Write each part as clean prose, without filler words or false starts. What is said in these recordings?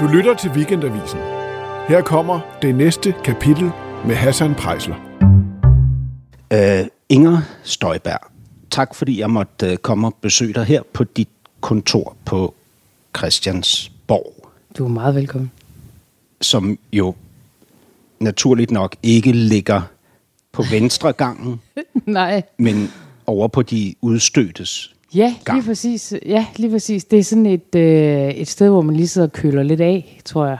Du lytter til Weekendavisen. Her kommer det næste kapitel med Hassan Preisler. Inger Støjberg, tak fordi jeg måtte komme og besøge dig her på dit kontor på Christiansborg. Du er meget velkommen. Som jo naturligt nok ikke ligger på venstregangen. Nej. Men over på de udstøttes. Ja, lige præcis. Ja, lige præcis. Det er sådan et sted, hvor man lige sidder og køler lidt af, tror jeg.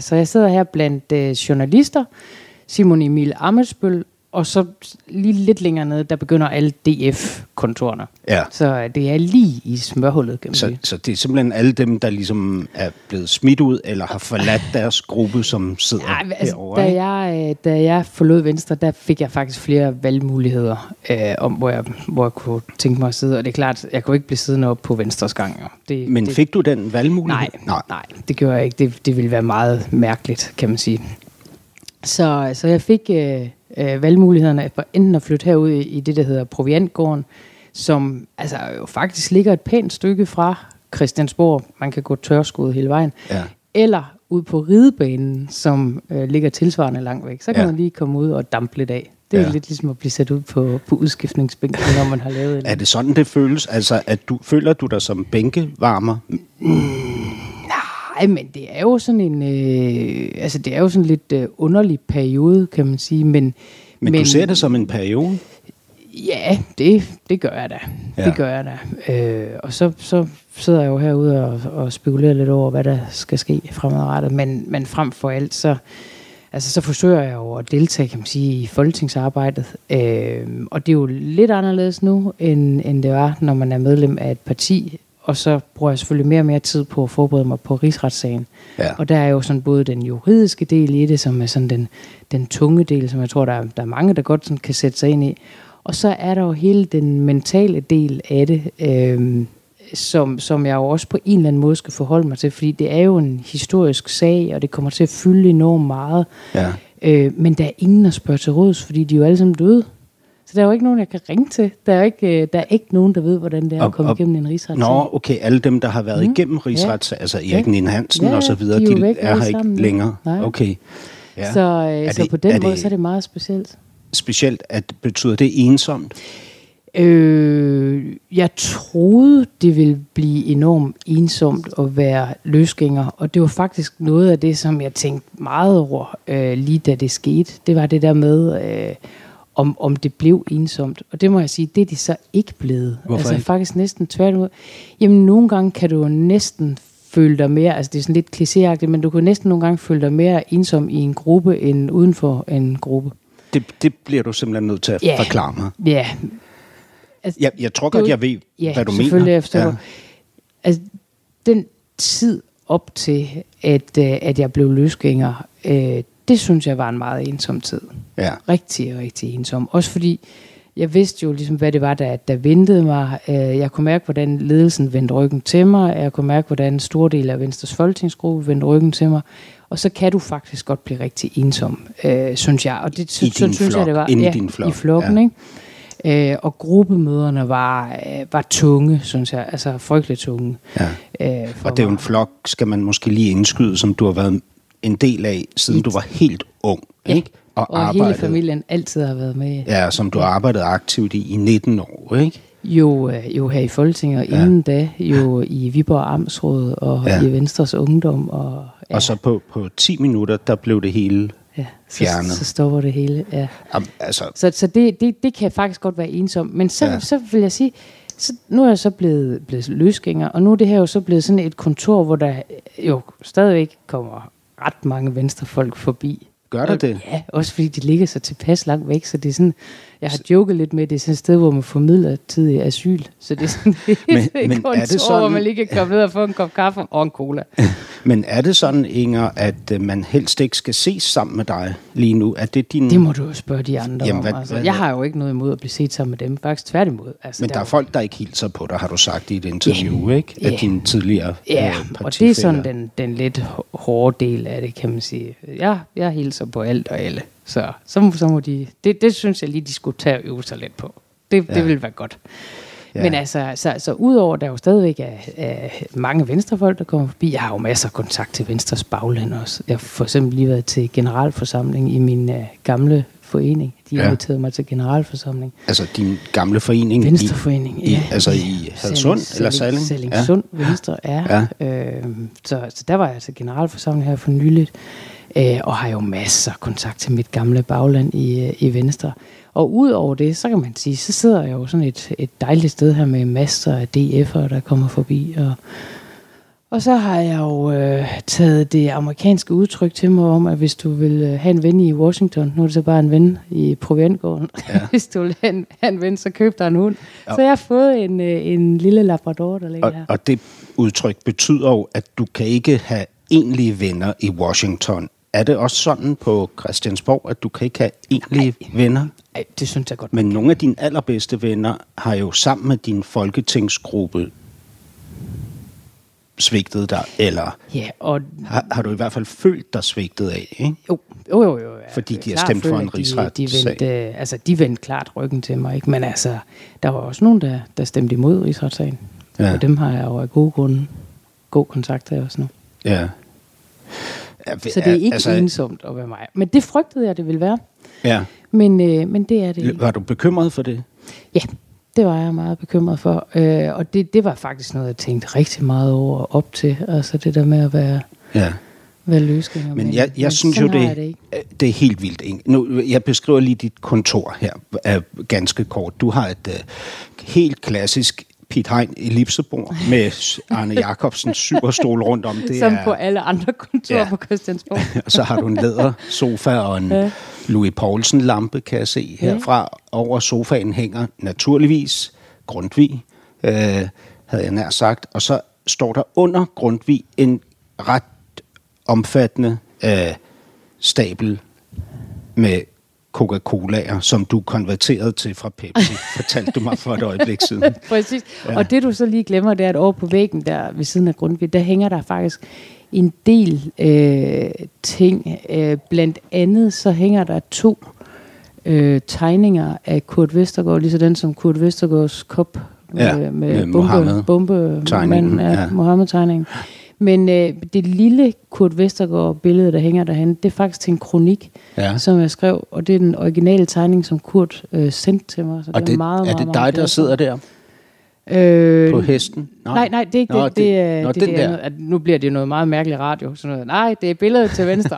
Så jeg sidder her blandt journalister, Simon Emil Amelsbøl, og så lige lidt længere nede, der begynder alle DF-kontorerne. Ja. Så det er lige i smørhullet, kan man sige. Så det er simpelthen alle dem, der ligesom er blevet smidt ud, eller har forladt deres gruppe, som sidder herovre. Altså, da jeg forlod Venstre, der fik jeg faktisk flere valgmuligheder, om hvor jeg kunne tænke mig at sidde. Og det er klart, jeg kunne ikke blive siddende oppe på Venstres gang. Men fik du den valgmulighed? Nej, det gjorde jeg ikke. Det ville være meget mærkeligt, kan man sige. Så jeg fik... valgmulighederne for enten at flytte herud i det, der hedder Proviantgården, som altså jo faktisk ligger et pænt stykke fra Christiansborg. Man kan gå tørskoet hele vejen. Ja. Eller ud på ridebanen, som ligger tilsvarende langt væk. Så kan man lige komme ud og dampe lidt af. Det er lidt ligesom at blive sat ud på udskiftningsbænken, når man har lavet en. Er det sådan, det føles? Altså, føler du dig som bænkevarmer? Nej, men det er jo sådan en, det er jo sådan lidt underlig periode, kan man sige. Men du ser det som en periode? Ja, det gør jeg da. Ja. Det gør jeg da. Og så sidder jeg jo herude og spekulerer lidt over, hvad der skal ske fremadrettet. Men frem for alt så forsøger jeg jo at deltage, kan man sige, i folketingsarbejdet. Og det er jo lidt anderledes nu, end det var, når man er medlem af et parti. Og så bruger jeg selvfølgelig mere og mere tid på at forberede mig på rigsretssagen. Ja. Og der er jo sådan både den juridiske del i det, som er sådan den tunge del, som jeg tror, der er mange, der godt sådan kan sætte sig ind i. Og så er der jo hele den mentale del af det, som jeg jo også på en eller anden måde skal forholde mig til. Fordi det er jo en historisk sag, og det kommer til at fylde enormt meget. Ja. Men der er ingen at spørge til råds, fordi de er jo alle sammen døde. Så der er jo ikke nogen, jeg kan ringe til. Der er ikke nogen, der ved, hvordan det er at komme igennem en rigsretssag. Nå, okay, alle dem, der har været igennem rigsretssag, altså Erik Nien Hansen og så videre, de er her ikke længere. Nej. Okay. Ja. Så på den måde, så er det meget specielt. Specielt, at betyder det ensomt? Jeg troede, det ville blive enormt ensomt at være løsgænger, og det var faktisk noget af det, som jeg tænkte meget over, lige da det skete. Det var det der med... Om det blev ensomt. Og det må jeg sige, det er de så ikke blevet. Hvorfor altså ikke? Faktisk næsten tværtimod. Jamen nogle gange kan du næsten føle dig mere, altså det er sådan lidt klichéagtigt, men du kan næsten nogle gange føle dig mere ensom i en gruppe, end uden for en gruppe. Det bliver du simpelthen nødt til at forklare mig. Ja. Altså, jeg tror godt, jeg ved, hvad du mener. Selvfølgelig efterhånden. Altså den tid op til, at jeg blev løsgænger, det synes jeg var en meget ensom tid. Ja. Rigtig, rigtig ensom. Også fordi jeg vidste jo ligesom, hvad det var, der ventede mig. Jeg kunne mærke, hvordan ledelsen vendte ryggen til mig. Jeg kunne mærke, hvordan en stor del af Venstres folketingsgruppe vendte ryggen til mig. Og så kan du faktisk godt blive rigtig ensom, synes jeg. Og det synes jeg, det var din flok. I flokken, ikke? Og gruppemøderne var tunge, synes jeg. Altså frygteligt tunge. Ja. Og det er jo en flok, skal man måske lige indskyde, som du har været en del af, siden du var helt ung, ikke? Og hele familien altid har været med. Ja, som du arbejdede aktivt i 19 år, ikke? Jo her i Folketinget, og inden da, jo i Viborg Amtsråd, og i Venstres Ungdom. Og så på 10 minutter, der blev det hele fjernet. Så stopper det hele, Så det kan faktisk godt være ensomt, men så vil jeg sige... Så nu er jeg så blevet løsgænger, og nu er det her jo så blevet sådan et kontor, hvor der jo stadigvæk kommer... ret mange venstrefolk forbi. Gør der det? Ja, også fordi de ligger så tilpas langt væk, så det er sådan, jeg har joket lidt med, det er sådan et sted, hvor man formidler tidlig asyl, så det er sådan et kontor, hvor man lige kan komme ned og få en kop kaffe og en cola. Men er det sådan, Inger, at man helst ikke skal ses sammen med dig lige nu? Er det din... Det må du jo spørge de andre om. Altså. Jeg har jo ikke noget imod at blive set sammen med dem, faktisk tværtimod. Altså, men der er folk, der ikke hilser på dig, har du sagt i et interview, ikke? Af dine tidligere partifæller. Og det er sådan den lidt hårde del af det, kan man sige. Jeg hilser på alt og alle. Så må de... Det synes jeg lige, de skulle tage og øve sig lidt på. Det ville være godt. Ja. Men altså, så udover, der jo stadigvæk er mange venstrefolk, der kommer forbi. Jeg har jo masser af kontakt til Venstres bagland også. Jeg har for eksempel lige været til generalforsamling i min gamle forening. De har inviteret mig til generalforsamling. Altså din gamle forening? Venstreforening, ja. Altså i Hadsund eller Salling? Salling Sund, Venstre, Så der var jeg til generalforsamling her for nyligt. Og har jo masser af kontakt til mit gamle bagland i Venstre. Og ud over det, så kan man sige, så sidder jeg jo sådan et dejligt sted her med masser af DF'er, der kommer forbi. Og så har jeg jo taget det amerikanske udtryk til mig om, at hvis du vil have en ven i Washington, nu er det så bare en ven i Proviantgården. Ja. Hvis du vil have en ven, så køb dig en hund. Ja. Så jeg har fået en lille Labrador, der ligger her. Og det udtryk betyder jo, at du kan ikke have egentlige venner i Washington. Er det også sådan på Christiansborg, at du kan ikke have egentlige venner? Nej, det synes jeg godt. Men nogle af dine allerbedste venner har jo sammen med din folketingsgruppe svigtet dig, eller ja, og har du i hvert fald følt dig svigtet af, ikke? Jo. Fordi de har stemt for en rigsretssag. De vendte klart ryggen til mig, ikke? Men altså, der var også nogen, der stemte imod rigsretssagen. Ja. Og dem har jeg jo af gode grunde god kontakt til også nu. Ja. Så det er ikke ensomt at være mig. Men det frygtede jeg, det ville være. Ja. Men det er det ikke. Var du bekymret for det? Ja, det var jeg meget bekymret for. Og det var faktisk noget, jeg tænkte rigtig meget over op til. Altså det der med at være løsgænger. Men jeg synes jo, det er helt vildt. Ikke? Nu, jeg beskriver lige dit kontor her ganske kort. Du har et helt klassisk Piet Hein Ellipseborg med Arne Jacobsen syverstol rundt om. Det som på alle andre kontorer på Christiansborg. Og så har du en lædersofa og en Louis-Poulsen lampe, kan jeg se herfra. Over sofaen hænger naturligvis Grundtvig, havde jeg nær sagt. Og så står der under Grundtvig en ret omfattende stabel med Coca-Cola'er, som du konverterede til fra Pepsi, fortalte du mig for et øjeblik siden. Præcis. Ja. Og det du så lige glemmer, det er, at over på væggen der ved siden af Grundtvig, der hænger der faktisk en del ting. Blandt andet så hænger der to tegninger af Kurt Westergaard, lige så den som Kurt Westergaards kop med bombe-tegningen. Mohammed-tegningen. Men det lille Kurt Westergaard-billede, der hænger derhen, det er faktisk til en kronik, som jeg skrev. Og det er den originale tegning, som Kurt sendte til mig. Så og det er meget, meget, meget dig, der sidder der? På hesten? Nej, det er ikke nå, det. Nu bliver det noget meget mærkeligt radio. Sådan noget. Nej, det er billedet til venstre.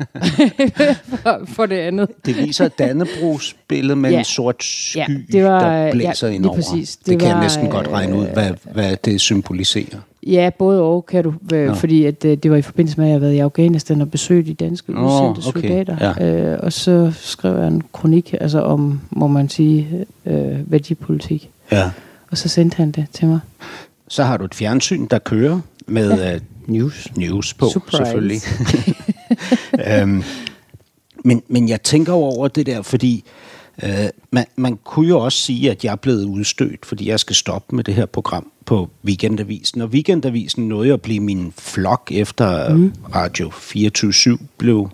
for det andet. Det viser Dannebrogs billede med en sort sky, det var, der blæser ind over. Præcis, det kan jeg næsten godt regne ud, hvad det symboliserer. Ja, både og, kan du. Fordi at, det var i forbindelse med, at jeg havde været i Afghanistan og besøgte de danske udsendte soldater. Ja. Og så skrev jeg en kronik altså om, må man sige, værdipolitik. Ja. Og så sendte han det til mig. Så har du et fjernsyn, der kører med news på, surprise, selvfølgelig. Men jeg tænker over det der, fordi man kunne jo også sige, at jeg er blevet udstødt, fordi jeg skal stoppe med det her program på Weekendavisen. Og Weekendavisen nåede at blive min flok, efter Radio 427 blev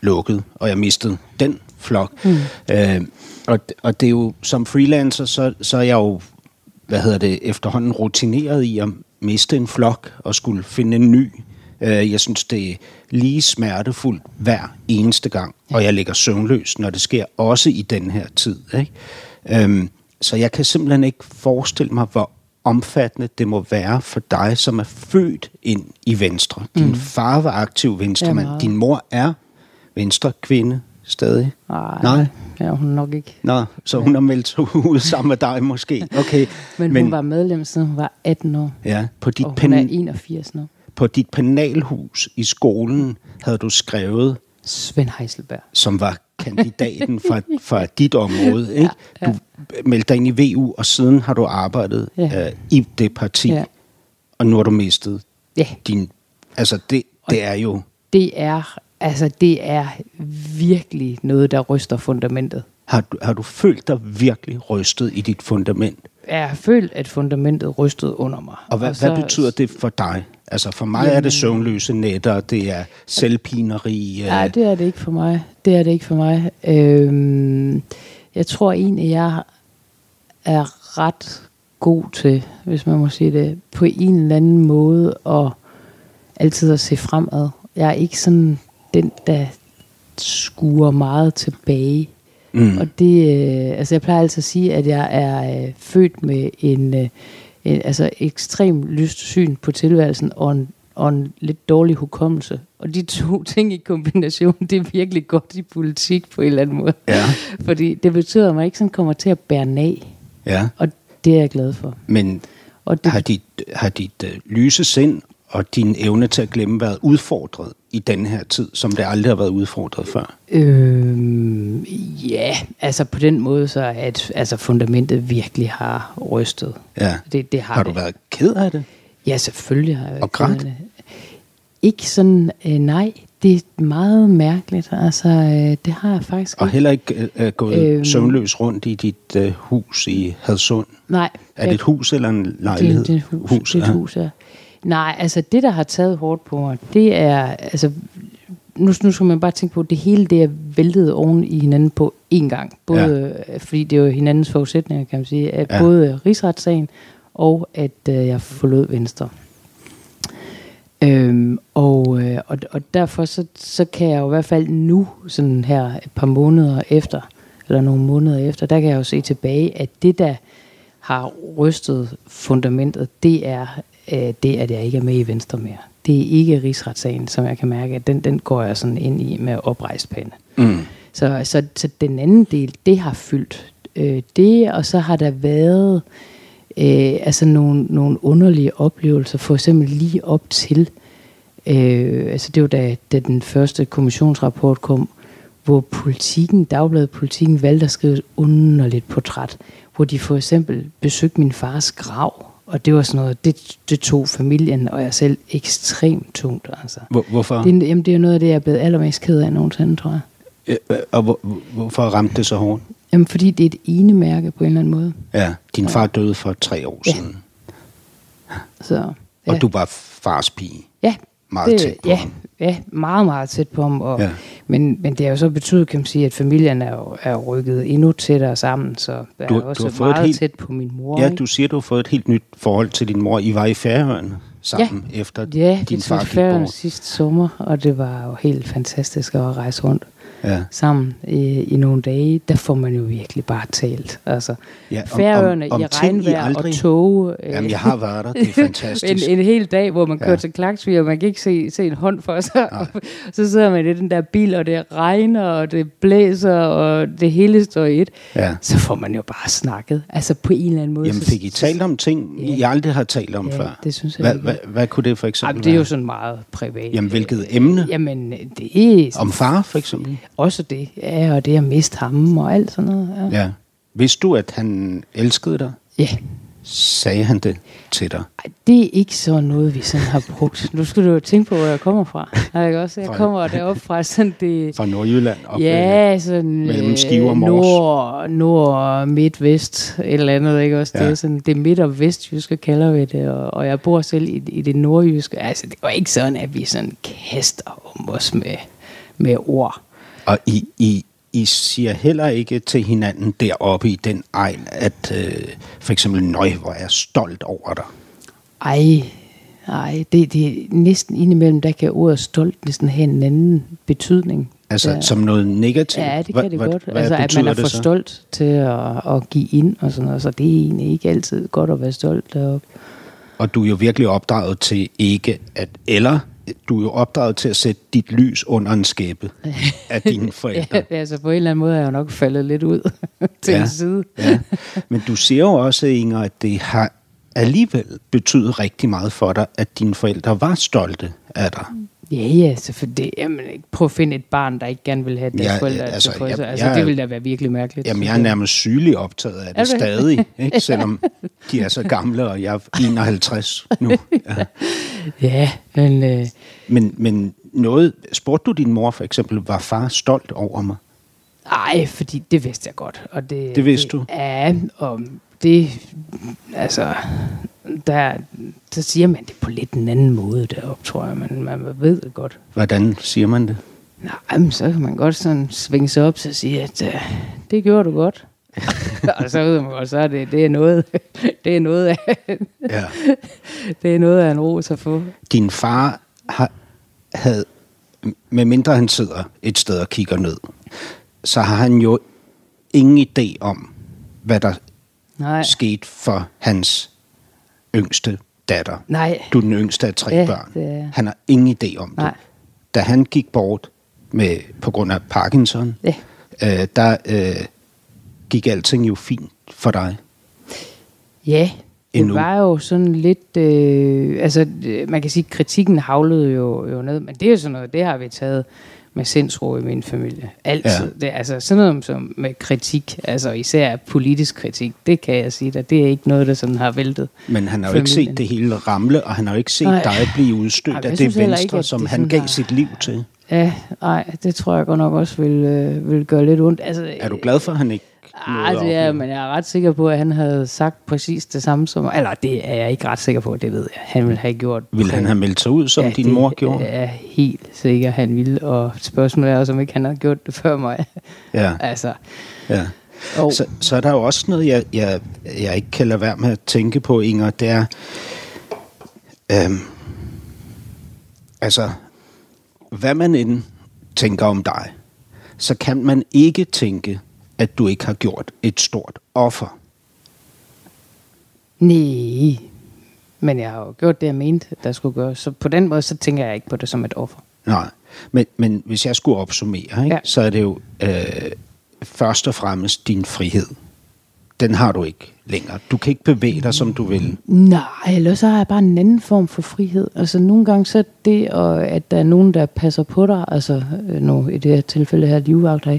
lukket, og jeg mistede den flok. Og det er jo, som freelancer, så er jeg jo efterhånden rutineret i at miste en flok og skulle finde en ny. Jeg synes, det er lige smertefuldt hver eneste gang, og jeg ligger søvnløs, når det sker, også i den her tid. Ikke? Så jeg kan simpelthen ikke forestille mig, hvor omfattende det må være for dig, som er født ind i Venstre. Din far var aktiv venstremand. Ja, din mor er venstrekvinde stadig. Nej. Ja, hun nok ikke. Nå, så hun har meldt sig ud sammen med dig måske. Okay. Men hun var medlem, siden hun var 18 år. Ja, og hun er 81 nu. På dit penalhus i skolen havde du skrevet Sven Heiselberg, som var kandidaten fra dit område. Ikke? Ja. Du meldte dig ind i VU, og siden har du arbejdet i det parti. Ja. Og nu har du mistet din... Altså, det er jo... Det er virkelig noget, der ryster fundamentet. Har du følt dig virkelig rystet i dit fundament? Jeg har følt, at fundamentet rystede under mig. Og hvad betyder det for dig? Altså for mig er det søvnløse nætter, det er selvpineri. Nej, det er det ikke for mig. Jeg tror egentlig, jeg er ret god til, hvis man må sige det, på en eller anden måde, og altid at se fremad. Jeg er ikke sådan den, der skuer meget tilbage. Mm. Og det, altså jeg plejer altid at sige, at jeg er født med en altså ekstrem lystsyn på tilværelsen og en lidt dårlig hukommelse. Og de to ting i kombination, det er virkelig godt i politik på en eller anden måde. Ja. Fordi det betyder, at man ikke sådan kommer til at bære nag. Ja. Og det er jeg glad for. Men og det, har dit lyse sind og din evne til at glemme været udfordret i denne her tid, som det aldrig har været udfordret før? Altså på den måde så, at altså fundamentet virkelig har rystet. Ja. Det har du det. Været ked af det? Ja, selvfølgelig har jeg været ked af det. Ikke sådan, nej, det er meget mærkeligt. Altså, det har jeg faktisk ikke. Og heller ikke gået søvnløs rundt i dit hus i Hadsund? Nej. Er det et hus eller en lejlighed? Det er et hus, ja. Nej, altså det, der har taget hårdt på mig, det er, altså, nu skal man bare tænke på, at det hele det er væltet oven i hinanden på én gang. Både, ja. Fordi det er jo hinandens forudsætninger, kan man sige. At ja. Både rigsretssagen og at jeg forlod Venstre. Og derfor så kan jeg jo i hvert fald nu, sådan her et par måneder efter, eller nogle måneder efter, der kan jeg jo se tilbage, at det, der har rystet fundamentet, det er det, at jeg ikke er med i Venstre mere. Det er ikke rigsretssagen, som jeg kan mærke, at den går jeg sådan ind i med oprejst pande. Mm. Så den anden del, det har fyldt det, og så har der været altså nogle underlige oplevelser, for eksempel lige op til, altså det var da den første kommissionsrapport kom, hvor Politiken, Dagbladet Politiken, valgte at skrive et underligt portræt, hvor de for eksempel besøgte min fars grav, og det var sådan noget, det tog familien og jeg selv ekstremt tungt. Altså. Hvorfor? Jamen det er noget af det, jeg er blevet allermest ked af nogensinde, tror jeg. Og hvorfor ramte det så hårdt? Jamen, fordi det er et enemærke på en eller anden måde. Ja, din far døde for 3 år siden. Ja. Så, ja. Og du var fars pige. Ja. Meget tæt på ham. Ja, meget, meget tæt på ham. Og, ja. men det har jo så betydet, kan man sige, at familien er rykket endnu tættere sammen, så jeg er også meget tæt på min mor. Ja, ikke? Du siger, du har fået et helt nyt forhold til din mor. I var i Færøerne sammen efter din far gik bort. Ja, det var sidste sommer, og det var jo helt fantastisk at rejse rundt. Ja. Sammen i nogle dage, der får man jo virkelig bare talt. Altså, ja, Færøerne om i regnvejr og tåge. Jamen, jeg har været der, det er fantastisk. en hel dag, hvor man kører til Klaksvig, og man kan ikke se en hånd for sig. Så sidder man i den der bil, og det regner, og det blæser, og det hele står i et. Ja. Så får man jo bare snakket. Altså på en eller anden måde. Jamen fik I talt om ting, I aldrig har talt om før? Det synes jeg. Hvad kunne det for eksempel være? Det er jo sådan meget privat. Jamen hvilket emne? Jamen det er... Om far for eksempel? Også det, ja, og det at miste ham og alt sådan noget. Ja. Vidste du, at han elskede dig? Ja. Sagde han det til dig? Ej, det er ikke så noget, vi sådan har brugt. Nu skal du jo tænke på, hvor jeg kommer fra. Jeg kommer deroppe fra sådan det... Fra Nordjylland? Op sådan... Mellem Skive og Mors? Nord, midt, vest, et eller andet, ikke også? Ja. Det er sådan det midt- og vestjyske, kalder vi det, og jeg bor selv i det nordjyske. Altså, det var ikke sådan, at vi sådan kaster om os med ord. Og I siger heller ikke til hinanden deroppe i den egen, at for eksempel, nøj, hvor jeg er stolt over dig. Ej, det er næsten indimellem, der kan ordet stolt næsten have en anden betydning. Altså der, som noget negativt? Ja, det kan det godt. Altså at man er for stolt til at give ind og sådan noget, så det er egentlig ikke altid godt at være stolt deroppe. Og du er jo virkelig opdraget til ikke at, eller... Du er jo opdraget til at sætte dit lys under en skæppe af dine forældre. Ja, altså på en eller anden måde er jeg jo nok faldet lidt ud til en side. Ja. Men du ser jo også, Inger, at det har alligevel betydet rigtig meget for dig, at dine forældre var stolte af dig. Ja, så for det, jamen, prøv at finde et barn, der ikke gerne vil have deres forældre. Altså, det ville da være virkelig mærkeligt. Jamen, jeg er nærmest sygelig optaget af det stadig, ikke? Selvom de er så gamle, og jeg er 51 nu. Ja, Men noget, spurgte du din mor for eksempel, var far stolt over mig? Nej, fordi det vidste jeg godt. Og det vidste du? Ja, og det, altså... Der siger man det på lidt en anden måde deroppe, tror jeg. Man ved det godt. Hvordan siger man det? Nej, men så kan man godt sådan svinge sig op og sige, at det gjorde du godt. og så er det er noget, det er noget af, ja. Det er noget af en ros at få. Din far havde, medmindre han sidder et sted og kigger ned, så har han jo ingen idé om, hvad der skete for hans yngste datter. Nej. Du er den yngste af 3 børn. Det... Han har ingen idé om det. Nej. Da han gik bort på grund af Parkinson, der gik alting jo fint for dig. Ja, det var jo sådan lidt... man kan sige, at kritikken havlede jo ned, men det er jo sådan noget, det har vi taget med sindsro i min familie. Altid. Ja. Det, altså sådan noget som med kritik, altså især politisk kritik, det kan jeg sige dig, det er ikke noget, der sådan har væltet. Men han har jo ikke set det hele ramle, og han har jo ikke set dig blive udstødt af det Venstre, ikke, som han gav sit liv til. Ja, nej, det tror jeg godt nok også vil gøre lidt ondt. Altså, er du glad for, at han ikke... men jeg er ret sikker på, at han havde sagt præcis det samme som... Eller det er jeg ikke ret sikker på, det ved jeg. Han ville have gjort... Ville han have meldt sig ud, som din mor gjorde? Ja, det er helt sikkert, han ville. Og spørgsmålet er også, om ikke han havde gjort det før mig. Ja. Altså... Ja. Og... Så er der jo også noget, jeg ikke kan lade være med at tænke på, Inger. Det er... hvad man end tænker om dig, så kan man ikke tænke, at du ikke har gjort et stort offer. Nej, men jeg har jo gjort det, jeg mente, der skulle gøres. Så på den måde, så tænker jeg ikke på det som et offer. Nej, men hvis jeg skulle opsummere, ikke, så er det jo først og fremmest din frihed. Den har du ikke længere. Du kan ikke bevæge dig, som du vil. Nej, eller så har jeg bare en anden form for frihed. Altså nogle gange så det, og at der er nogen, der passer på dig, altså i det her tilfælde her, livvagter,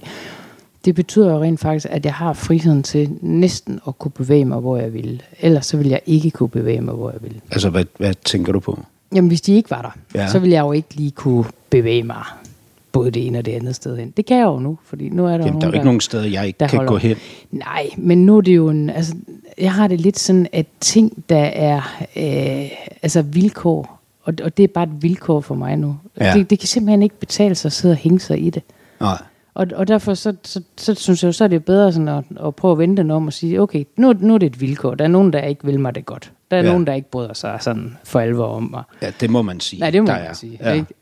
det betyder jo rent faktisk, at jeg har friheden til næsten at kunne bevæge mig, hvor jeg vil. Ellers så vil jeg ikke kunne bevæge mig, hvor jeg vil. Altså, hvad tænker du på? Jamen, hvis de ikke var der, så ville jeg jo ikke lige kunne bevæge mig både det ene og det andet sted hen. Det kan jeg jo nu, fordi nu er der der er jo ikke nogen steder, jeg ikke kan gå hen. Nej, men nu er det jo jeg har det lidt sådan, at ting, der er vilkår, og det er bare et vilkår for mig nu. Ja. Det kan simpelthen ikke betale sig at sidde og hænge sig i det. Nej. Og derfor så synes jeg, så er det bedre sådan at prøve at vente den om og sige, okay, nu er det et vilkår. Der er nogen, der ikke vil mig det godt. Der er nogen, der ikke bryder sig sådan for alvor om mig. Ja, det må man sige. Nej, det må man sige. Ja. Ikke?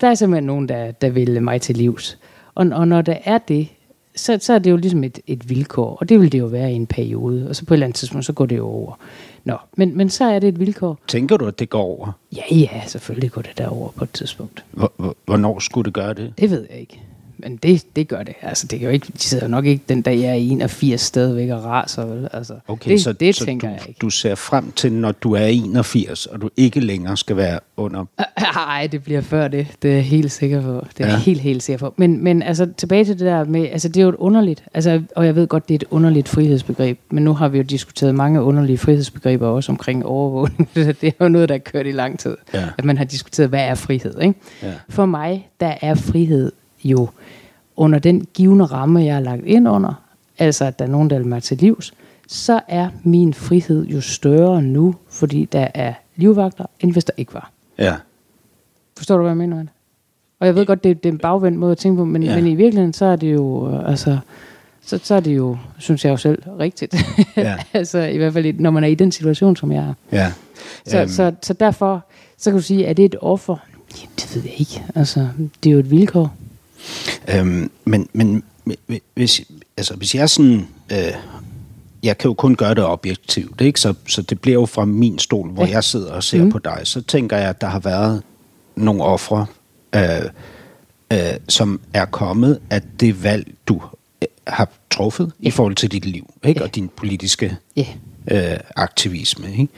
Der er simpelthen nogen, der vil mig til livs. Og når der er det, så er det jo ligesom et vilkår. Og det vil det jo være i en periode. Og så på et eller andet tidspunkt, så går det jo over. Nå, men så er det et vilkår. Tænker du, at det går over? Ja, selvfølgelig går det derover på et tidspunkt. Hvornår skulle det gøre det? Det ved jeg ikke. Men det gør det. Altså, det kan jo ikke, de sidder nok ikke den dag, jeg er 81 stadigvæk og raser, vel? Altså, okay, det tænker jeg ikke. Du ser frem til, når du er 81, og du ikke længere skal være under... Nej, det bliver før det. Det er jeg helt sikker på. Det er jeg helt sikker på. Men altså, tilbage til det der med... Altså, det er jo et underligt... Altså, og jeg ved godt, det er et underligt frihedsbegreb, men nu har vi jo diskuteret mange underlige frihedsbegreber også omkring overvågning. Det er jo noget, der har kørt i lang tid. Ja. At man har diskuteret, hvad er frihed, ikke? Ja. For mig, der er frihed jo under den givne ramme, jeg har lagt ind under, altså at der er nogen, der vil mig til livs, så er min frihed jo større nu, fordi der er livvagter, end hvis der ikke var. Ja. Forstår du, hvad jeg mener? Og jeg ved godt, det er en bagvendt måde at tænke på, men i virkeligheden, så er det jo, så er det jo, synes jeg jo selv, rigtigt. Ja. Altså i hvert fald, når man er i den situation, som jeg er. Ja. Så derfor, så kan du sige, er det et offer? Jamen, det ved jeg ikke. Altså, det er jo et vilkår. Men hvis jeg sådan, jeg kan jo kun gøre det objektivt, ikke? Så det bliver jo fra min stol, hvor jeg sidder og ser på dig, så tænker jeg, at der har været nogle ofre, som er kommet af det valg, du har truffet i forhold til dit liv, ikke? Og din politiske aktivisme, ikke?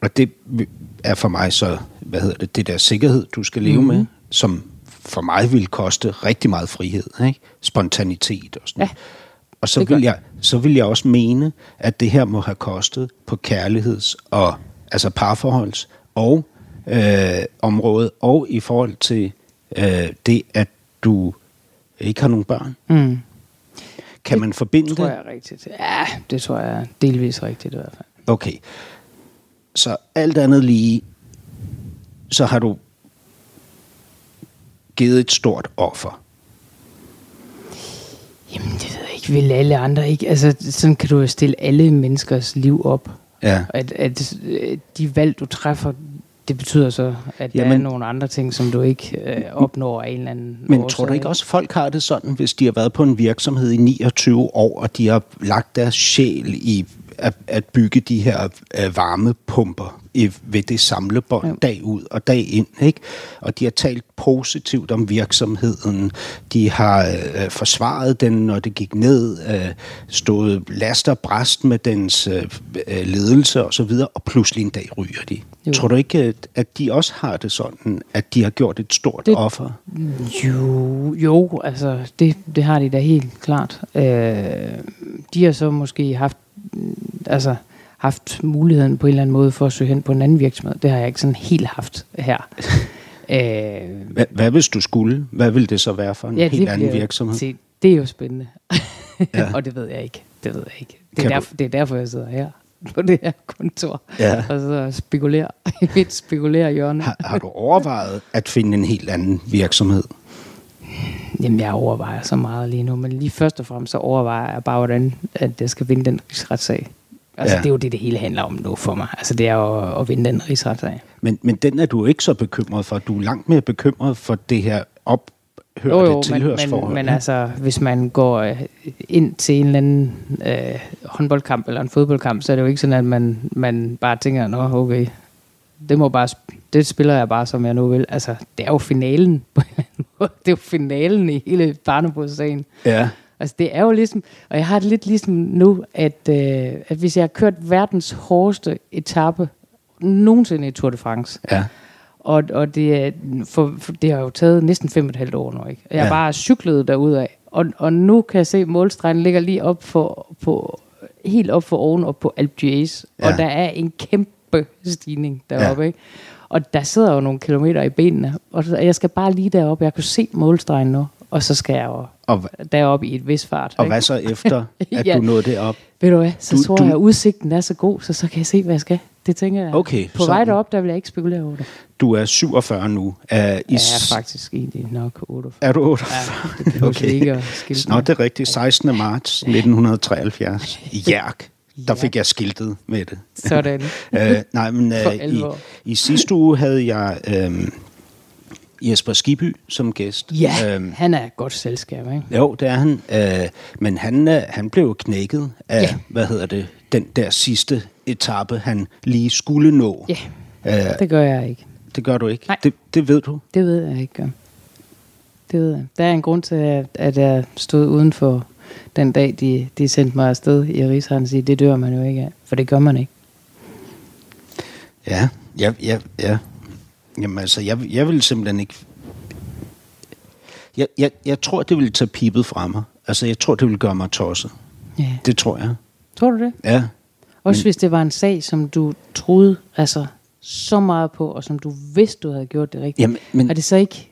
Og det er for mig så, det der sikkerhed, du skal leve med, som for mig ville koste rigtig meget frihed, ikke? Spontanitet og sådan. Ja, og så vil jeg også mene, at det her må have kostet på kærligheds- og altså parforholds- og området, og i forhold til det, at du ikke har nogen børn. Mm. Kan man forbinde det? Det tror jeg er rigtigt. Ja, det tror jeg er delvis rigtigt i hvert fald. Okay. Så alt andet lige, så har du givet et stort offer. Jamen, det ved jeg ikke vil alle andre, ikke? Altså, sådan kan du jo stille alle menneskers liv op. Ja. At de valg, du træffer, det betyder så, at der er nogle andre ting, som du ikke opnår af en eller anden årsag. Tror du ikke også, folk har det sådan, hvis de har været på en virksomhed i 29 år, og de har lagt deres sjæl i at bygge de her varmepumper ved det samlebånd dag ud og dag ind, ikke? Og de har talt positivt om virksomheden, de har forsvaret den, når det gik ned, stået last og bræst med dens ledelse og så videre, og pludselig en dag ryger de. Jo. Tror du ikke, at de også har det sådan, at de har gjort et stort offer? Jo, altså det har de da helt klart. De har så måske haft muligheden på en eller anden måde for at søge hen på en anden virksomhed. Det har jeg ikke sådan helt haft her. Hvad hvis du skulle? Hvad ville det så være for en helt anden virksomhed? Det er jo spændende. Ja. Og det ved jeg ikke. Det er derfor, jeg sidder her på det her kontor og så spekulerer i mit spekulerhjørne. Har du overvejet at finde en helt anden virksomhed? Jamen, jeg overvejer så meget lige nu, men lige først og fremmest så overvejer jeg bare, hvordan at jeg skal vinde den rigsretssag. Altså, det er jo det hele handler om nu for mig. Altså, det er jo at vinde den rigsretssag. Men den er du ikke så bekymret for. Du er langt mere bekymret for det her ophørte tilhørsforhold. Men altså, hvis man går ind til en eller anden håndboldkamp eller en fodboldkamp, så er det jo ikke sådan, at man bare tænker, nå, okay, det spiller jeg bare, som jeg nu vil. Altså, det er jo finalen på en eller anden måde. Det er jo finalen i hele barnebrudssagen. Ja. Altså, det er jo ligesom, og jeg har det lidt ligesom nu, at hvis jeg har kørt verdens hårdeste etape nogensinde i Tour de France, og det har jo taget næsten 5,5 år nu, ikke? Jeg har bare cyklet derudad, og nu kan jeg se, at målstregen ligger lige op helt op for oven, op på Alpe d'Huez, og der er en kæmpe stigning deroppe, ikke? Og der sidder jo nogle kilometer i benene, og jeg skal bare lige deroppe, jeg kan se målstregen nu, og så skal jeg jo deroppe i et vis fart. Og ikke? Hvad så efter, at du nåede derop? Ved du hvad, så tror jeg, at udsigten er så god, så kan jeg se, hvad jeg skal. Det tænker jeg. Okay, på vej derop, der vil jeg ikke spekulere over det. Du er 47 nu. Jeg er faktisk egentlig nok 48. Er du 48? Ja, det okay. Ikke snart det rigtigt. 16. marts 1973. I Jærk. Der fik jeg skiltet med det. Sådan. Nej, men i sidste uge havde jeg... Jesper Skibby som gæst. Ja, han er et godt selskab, ikke? Jo, det er han. Men han blev jo knækket af, den der sidste etape, han lige skulle nå. Ja, det gør jeg ikke. Det gør du ikke? Nej. Det ved du? Det ved jeg ikke. Det ved jeg. Der er en grund til, at jeg stod udenfor den dag, de sendte mig afsted i Rigshavn og siger, det dør man jo ikke af, for det gør man ikke. Ja. Jamen altså, jeg ville simpelthen ikke... Jeg tror, det ville tage pibet fra mig. Altså, jeg tror, det ville gøre mig tosset. Yeah. Det tror jeg. Tror du det? Ja. Også hvis det var en sag, som du troede altså så meget på, og som du vidste, du havde gjort det rigtigt. Jamen, er det så ikke...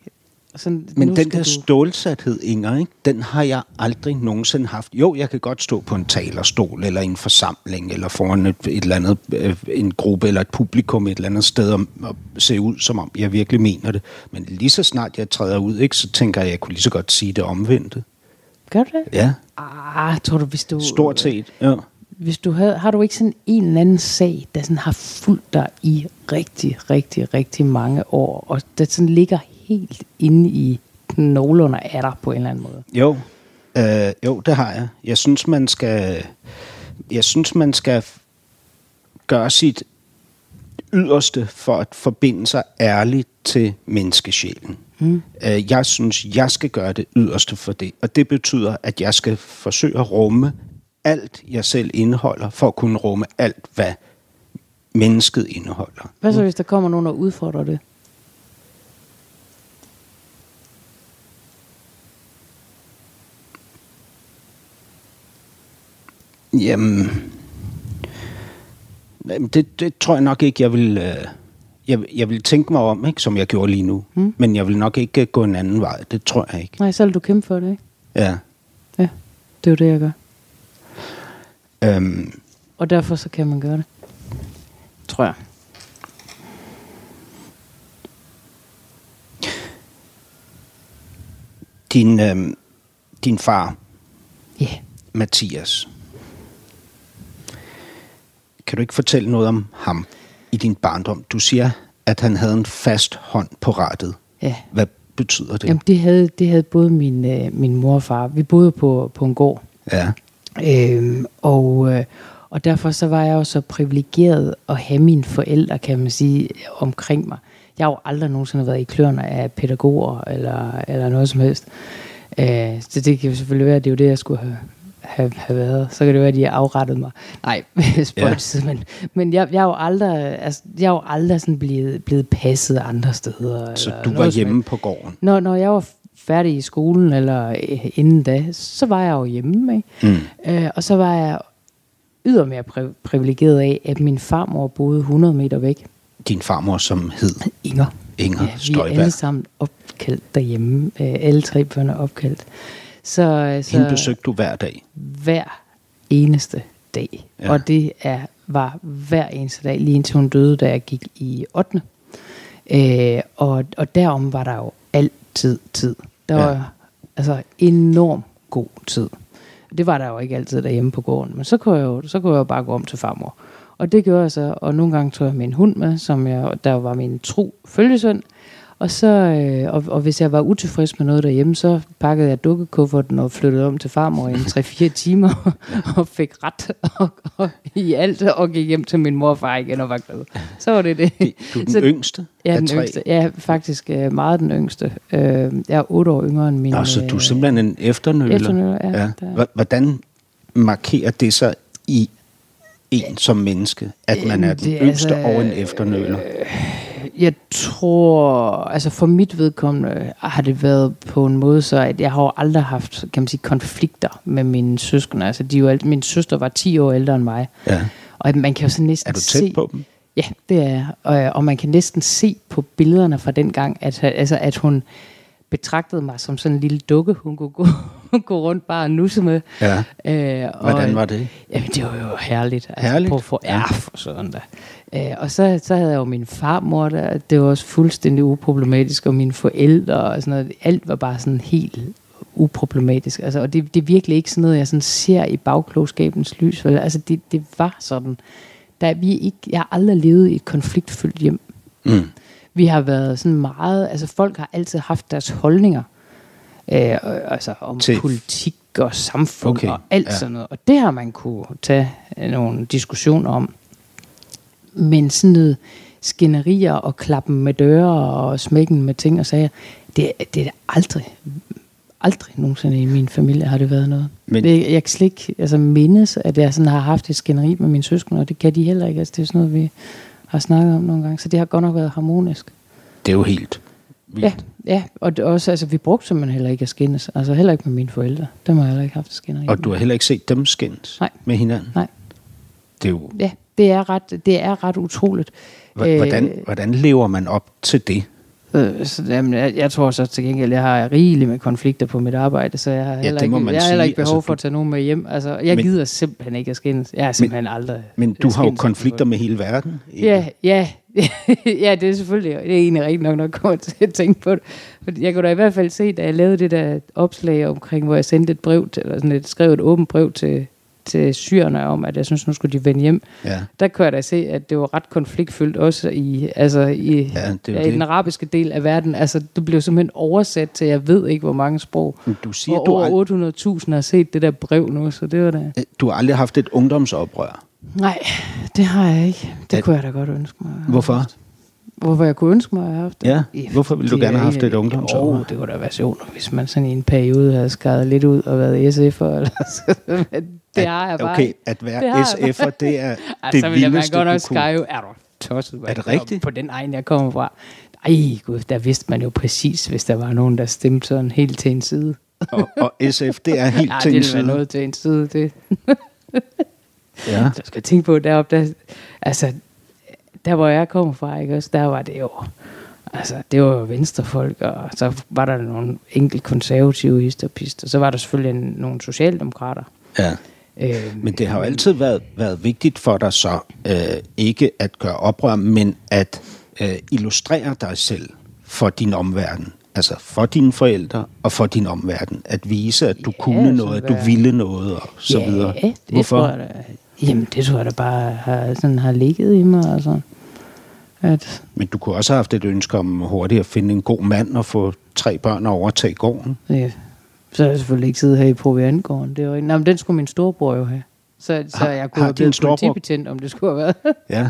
Sådan, men den der stålsathed, Inger, ikke? Den har jeg aldrig nogensinde haft. Jo, jeg kan godt stå på en talerstol, eller en forsamling, eller foran et eller andet, en gruppe, eller et publikum et eller andet sted, og se ud, som om jeg virkelig mener det. Men lige så snart jeg træder ud, ikke, så tænker jeg, at jeg kunne lige så godt sige det omvendte. Gør du det? Ja. Tror du, hvis du... Stort set, ja. Hvis du har du ikke sådan en eller anden sag, der sådan har fulgt dig i rigtig, rigtig, rigtig mange år, og der sådan ligger helt inde i knoglerne af dig på en eller anden måde? Jo, det har jeg. Jeg synes, man skal gøre sit yderste for at forbinde sig ærligt til menneskesjælen. Jeg synes, jeg skal gøre det yderste for det, og det betyder, at jeg skal forsøge at rumme alt, jeg selv indeholder, for at kunne rumme alt, hvad mennesket indeholder. Hvad så, hvis der kommer nogen, der udfordrer det? Jamen det tror jeg nok ikke, jeg vil tænke mig om, ikke, som jeg gjorde lige nu. Men jeg vil nok ikke gå en anden vej, det tror jeg ikke. Nej, så vil du kæmpe for det, ikke? Ja, det er jo det, jeg gør. Og derfor så kan man gøre det, tror jeg. Din far... Ja. Mathias. Kan du ikke fortælle noget om ham i din barndom? Du siger, at han havde en fast hånd på rattet. Ja. Hvad betyder det? Jamen, det havde både min mor og far. Vi boede på en gård. Ja. Og derfor så var jeg jo så privilegeret at have mine forældre, kan man sige, omkring mig. Jeg har jo aldrig nogensinde været i kløerne af pædagoger eller noget som helst. Så det kan jo selvfølgelig være, at det er jo det, jeg skulle have været. Så kan det være, at de har afrettet mig. Nej, spøjt. Men jeg er jo aldrig sådan blevet passet andre steder. Så eller du var hjemme på gården? Når jeg var færdig i skolen, eller inden da, så var jeg jo hjemme. Ikke? Mm. Og så var jeg ydermere privilegeret af, at min farmor boede 100 meter væk. Din farmor, som hed? Inger Støjberg. Vi er alle sammen opkaldt derhjemme. Alle tre børn er opkaldt. Så hende besøgte du hver dag? Hver eneste dag. Ja. Og det var hver eneste dag, lige indtil hun døde, da jeg gik i 8. Og derom var der jo altid tid. Der var altså enormt god tid. Det var der jo ikke altid derhjemme på gården, men så kunne jeg jo bare gå om til farmor. Og det gjorde jeg så, og nogle gange tog jeg min hund med, der var min tro følgesøn. Og så og hvis jeg var utilfreds med noget derhjemme, så pakkede jeg dukkekufferten og flyttede om til farmor i 3-4 timer og fik ret i alt og gik hjem til min mor og far igen og var glad. Så var det. Du er den yngste? Ja, den yngste. Jeg er faktisk meget den yngste. Jeg er 8 år yngre end min... Nå, så du er simpelthen en efternøler? Efternøler, ja. Hvordan markerer det sig i en som menneske, at man er den yngste og en efternøler? Jeg tror, altså for mit vedkommende har det været på en måde så, at jeg har jo aldrig haft, kan man sige, konflikter med mine søskende. Altså min søster var 10 år ældre end mig. Ja. Og man kan jo så næsten se... Er du tæt på dem? Ja, det er og man kan næsten se på billederne fra dengang, at hun betragtede mig som sådan en lille dukke, hun kunne gå rundt bare og nusse med. Ja. Hvordan var det? Jamen, det var jo herligt. Altså, herligt? Prøv at få og sådan der. Og så havde jeg jo min farmor der, det var også fuldstændig uproblematisk, og mine forældre og sådan noget. Alt var bare sådan helt uproblematisk. Altså, og det er virkelig ikke sådan noget, jeg sådan ser i bagklogskabens lys. Altså, det var sådan. Jeg har aldrig levet i et konfliktfyldt hjem. Mm. Vi har været sådan meget... Altså, folk har altid haft deres holdninger. Altså, om politik og samfund og alt sådan noget. Og det har man kunne tage nogle diskussioner om. Men sådan noget skænderier og klappen med døre og smækken med ting og sager, det er aldrig nogensinde i min familie har det været noget. Men jeg kan slet ikke mindes, at jeg sådan har haft et skænderi med mine søskende, og det kan de heller ikke. Altså, det er sådan noget, vi har snakket om nogle gange. Så det har godt nok været harmonisk. Det er jo helt vildt. Ja, og det også, altså, vi brugte simpelthen heller ikke at skændes. Altså heller ikke med mine forældre. Dem har jeg heller ikke haft skænderi. Og du har heller ikke set dem skændes? Nej. Med hinanden? Nej. Det er jo... Ja. Det er ret utroligt. Hvordan lever man op til det? Jeg tror så til gengæld, jeg har rigeligt med konflikter på mit arbejde, så jeg har heller ikke behov for at tage nogen med hjem. Altså, jeg gider simpelthen ikke at skændes. Jeg er simpelthen aldrig... Men du har jo konflikter med hele verden. Ja, det er selvfølgelig. Det er egentlig rigtig nok, når jeg kommer til at tænke på det. Fordi jeg kunne da i hvert fald se, da jeg lavede det der opslag omkring, hvor jeg sendte et brev, eller sådan et, skrev et åbent brev til syrerne om, at jeg synes, nu skulle de vende hjem. Ja. Der kunne jeg da se, at det var ret konfliktfyldt også i den arabiske del af verden. Altså, det blev simpelthen oversat til, jeg ved ikke, hvor mange sprog. Du siger, og over 800.000 har set det der brev nu, så det var da... Du har aldrig haft et ungdomsoprør? Nej, det har jeg ikke. Det kunne jeg da godt ønske mig. Hvorfor? Hvorfor jeg kunne ønske mig at have haft det? Ja, hvorfor ville du gerne have haft et ungdomsoprør? Det kunne da være sjovt, hvis man sådan i en periode havde skadet lidt ud og været SF'er eller sådan. Det har jeg bare. Okay, at være SF'er, det er det vildeste, du kunne. Så ville man godt også skrive, er du tosset? Er det rigtigt? På den egen, jeg kommer fra. Ej gud, der vidste man jo præcis, hvis der var nogen, der stemte sådan helt til en side. Og SF, det er helt til en side. Det er noget til en side, det. Ja. Så skal jeg tænke på deroppe, der, altså... Der hvor jeg kommer fra, ikke også, der var det jo, altså det var jo venstrefolk, og så var der nogle enkelte konservative histerpister, så var der selvfølgelig nogle socialdemokrater. Ja, men det har jo altid været vigtigt for dig så, ikke at gøre oprør, men at illustrere dig selv for din omverden. altså for dine forældre og for din omverden, at vise, at du kunne noget, at du ville noget og så videre. Hvorfor? Det tror jeg da bare har ligget i mig. Altså. At... Men du kunne også have haft et ønske om hurtigt at finde en god mand og få 3 børn og overtage gården. Ja. Så har jeg selvfølgelig ikke siddet her i Proviantgården. Det var ikke... Nej, men den skulle min storebror jo have. Så jeg kunne have blevet politibetjent, om det skulle have været. Ja.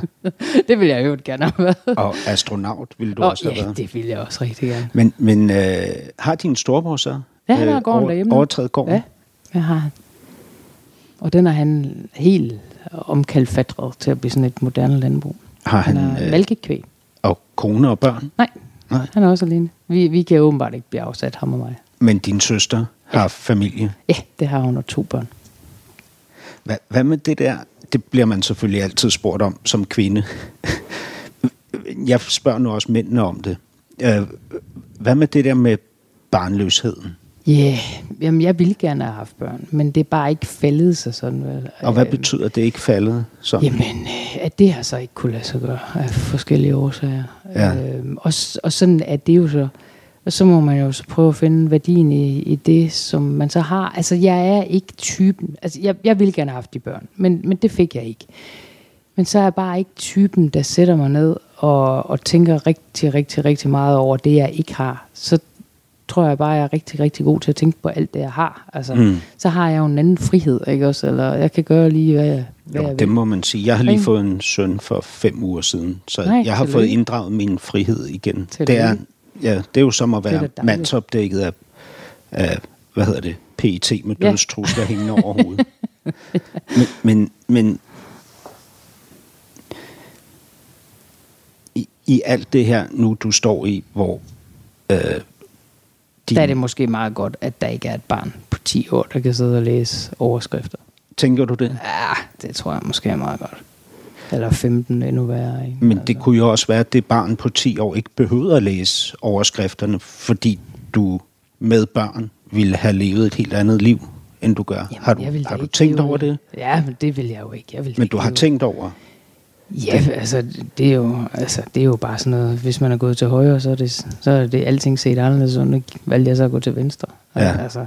Det ville jeg jo gerne have været. Og astronaut ville du også have været. Ja, det ville jeg også rigtig gerne. Men har din storebror så han har gården derhjemme. Overtrædet gården? Ja, jeg har. Og den er han helt omkalfatret til at blive sådan et moderne landbrug. Har han malkekvæg. Og kone og børn? Nej, han er også alene. Vi kan åbenbart ikke blive afsat, ham og mig. Men din søster har familie? Ja, det har hun og 2 børn. Hvad med det der? Det bliver man selvfølgelig altid spurgt om som kvinde. Jeg spørger nu også mændene om det. Hvad med det der med barnløsheden? Ja, jamen jeg ville gerne have haft børn, men det er bare ikke faldet sig sådan. Vel? Og hvad betyder det ikke faldet sådan? Jamen, at det har så ikke kunne lade sig gøre af forskellige årsager. Ja. Og sådan er det jo så. Og så må man jo så prøve at finde værdien i det, som man så har. Altså, jeg er ikke typen. Altså, jeg ville gerne have haft de børn, men det fik jeg ikke. Men så er jeg bare ikke typen, der sætter mig ned og tænker rigtig, rigtig, rigtig meget over det, jeg ikke har. Så tror jeg bare, jeg er rigtig, rigtig god til at tænke på alt det, jeg har. Altså, så har jeg jo en anden frihed, ikke også? Eller jeg kan gøre lige, hvad jeg vil. Det må man sige. Jeg har lige fået en søn for 5 uger siden, så jeg har fået inddraget min frihed igen. Ja, det er jo som at være mandsopdækket af PET med dødstrusler hængende over hovedet. Men i alt det her nu, du står i, hvor... Der er det måske meget godt, at der ikke er et barn på 10 år, der kan sidde og læse overskrifter. Tænker du det? Ja, det tror jeg måske er meget godt. Eller 15 endnu værre. Ikke? Men det kunne jo også være, at det barn på 10 år ikke behøvede at læse overskrifterne, fordi du med børn ville have levet et helt andet liv, end du gør. Jamen, har du tænkt over det? Ja, men det vil jeg jo ikke. Har tænkt over? Ja, altså det er jo bare sådan noget, hvis man er gået til højre, så er det alting set anderledes, og nu valgte jeg så at gå til venstre. Ja. Altså,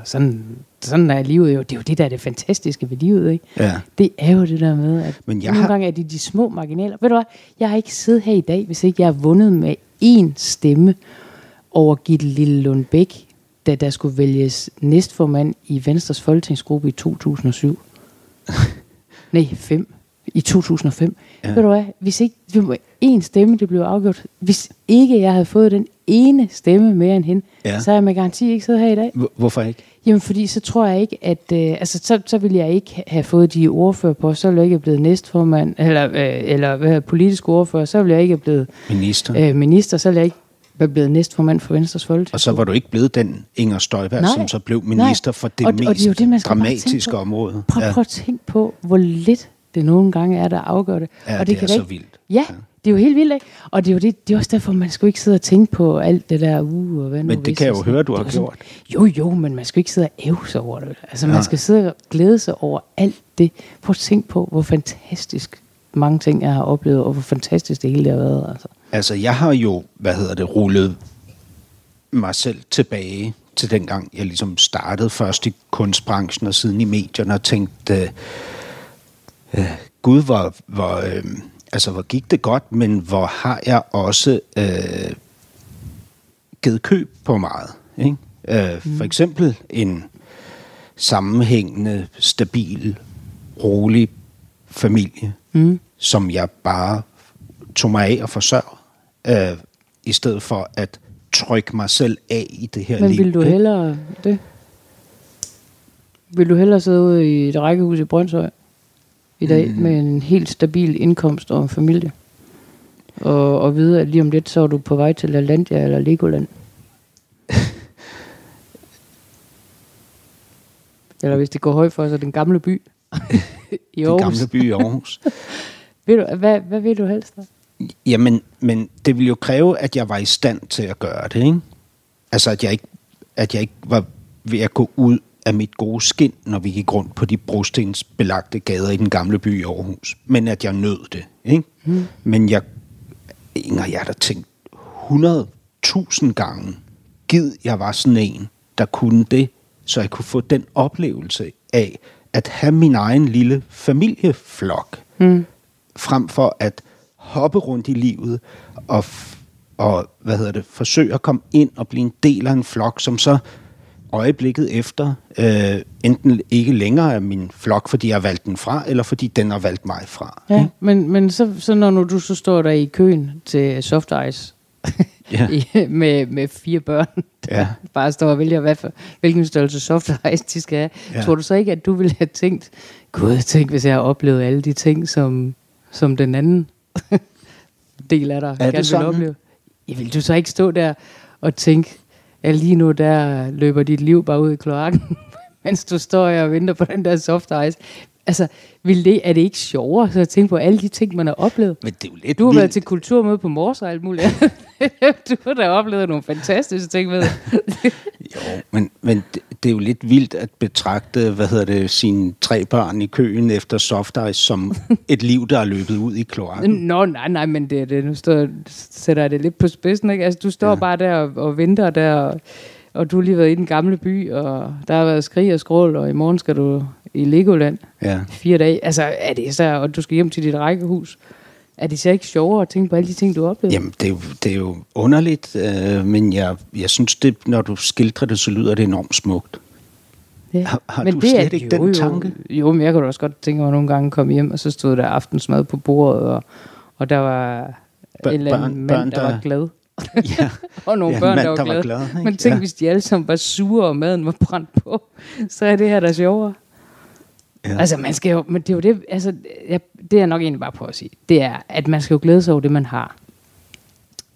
sådan er livet jo. Det er jo det, der er det fantastiske ved livet, ikke? Ja. Det er jo det der med, at nogle gange er det de små marginaler. Ved du hvad, jeg har ikke siddet her i dag, hvis ikke jeg har vundet med 1 stemme over Gitte Lille Lund Bech, da der skulle vælges næstformand i Venstres folketingsgruppe i 2007. Nej, 5. I 2005. Ja. Ved du hvad, hvis ikke 1 stemme, det blev afgjort. Hvis ikke jeg havde fået den ene stemme mere end hende, så er jeg med garanti ikke siddet her i dag. Hvorfor ikke? Jamen fordi så tror jeg ikke, at... så ville jeg ikke have fået de ordfører på, så ville jeg ikke have blevet næstformand, eller politisk ordfører, så ville jeg ikke have blevet... Minister, så ville jeg ikke være blevet næstformand for Venstres Folketing. Og så var du ikke blevet den Inger Støjberg, som så blev minister for det mest dramatiske område. Prøv at tænke på, hvor lidt det nogle gange er, der afgør det. Ja, og det er så vildt. Ja, det er jo helt vildt, ikke? Og det er også derfor, man skal ikke sidde og tænke på alt det der og hvad nu. Men det kan jeg jo høre, du har gjort. Jo, men man skal ikke sidde og æve sig over det. Altså, man skal sidde og glæde sig over alt det. Prøv at tænke på, hvor fantastisk mange ting, jeg har oplevet, og hvor fantastisk det hele har været. Altså, jeg har jo, rullet mig selv tilbage til dengang, jeg ligesom startede først i kunstbranchen og siden i medierne og tænkte... Gud, hvor gik det godt, men hvor har jeg også givet køb på meget. Ikke? For eksempel en sammenhængende, stabil, rolig familie, som jeg bare tog mig af og forsørgede, i stedet for at trykke mig selv af i det her liv. Men vil du hellere det? Vil du hellere sidde ude i et rækkehus i Brøndshøj i dag med en helt stabil indkomst og en familie? Og vide, at lige om lidt, så er du på vej til Lalandia eller Legoland. Eller hvis det går højt for, så den gamle by i Aarhus. Den gamle by i Aarhus. Hvad vil du helst da? Jamen, men det ville jo kræve, at jeg var i stand til at gøre det, ikke? Altså, at jeg ikke var ved at gå ud af mit gode skind, når vi gik rundt på de brostensbelagte gader i den gamle by i Aarhus. Men at jeg nød det. Ikke? Men jeg har da tænkt 100.000 gange, gid jeg var sådan en, der kunne det, så jeg kunne få den oplevelse af at have min egen lille familieflok, frem for at hoppe rundt i livet og forsøge at komme ind og blive en del af en flok, som så øjeblikket efter enten ikke længere er min flok, fordi jeg har valgt den fra, eller fordi den har valgt mig fra. Ja, men så når du så står der i køen til soft ice ja. med fire børn, der ja. Bare står og vælger, hvilken størrelse soft ice de skal have, ja. Tror du så ikke, at du ville have tænkt, gud, tænk, hvis jeg har oplevet alle de ting, som den anden del af dig gerne vil opleve? Ja, vil du så ikke stå der og tænke, at lige nu der løber dit liv bare ud i kloakken, mens du står og venter på den der soft ice? Altså, er det ikke sjovere så at tænke på alle de ting, man har oplevet? Men det er jo lidt du har vildt. Været til kulturmøde på Mors og alt muligt. Du har da oplevet nogle fantastiske ting med. Jo, men det er jo lidt vildt at betragte, sine tre børn i køen efter soft ice som et liv, der er løbet ud i kloakken. Nå, nej, men det er det. Nu sætter jeg det lidt på spidsen, ikke? Altså, du står bare der og venter der, og du har lige været i den gamle by, og der har været skrig og skrål, og i morgen skal du i Legoland 4 dage. Altså, er det så, og du skal hjem til dit rækkehus. Er det så ikke sjovere at tænke på alle de ting, du oplevede? Jamen, det er jo underligt, men jeg synes, det, når du skildrer det, så lyder det enormt smukt. Ja. Har men du det slet er, ikke jo, den tanke? Jo, men jeg kunne også godt tænke mig, nogle gange kom hjem, og så stod der aftensmad på bordet, og der var en eller anden mand, der var glad. Ja. Og nogle børn, der var glade. Men tænk, hvis de alle sammen var sure, og maden var brændt på, så er det her da sjovere. Ja. Altså, man skal jo, men det er jo det, altså, det er nok egentlig bare på at sige, det er, at man skal jo glæde sig over det, man har.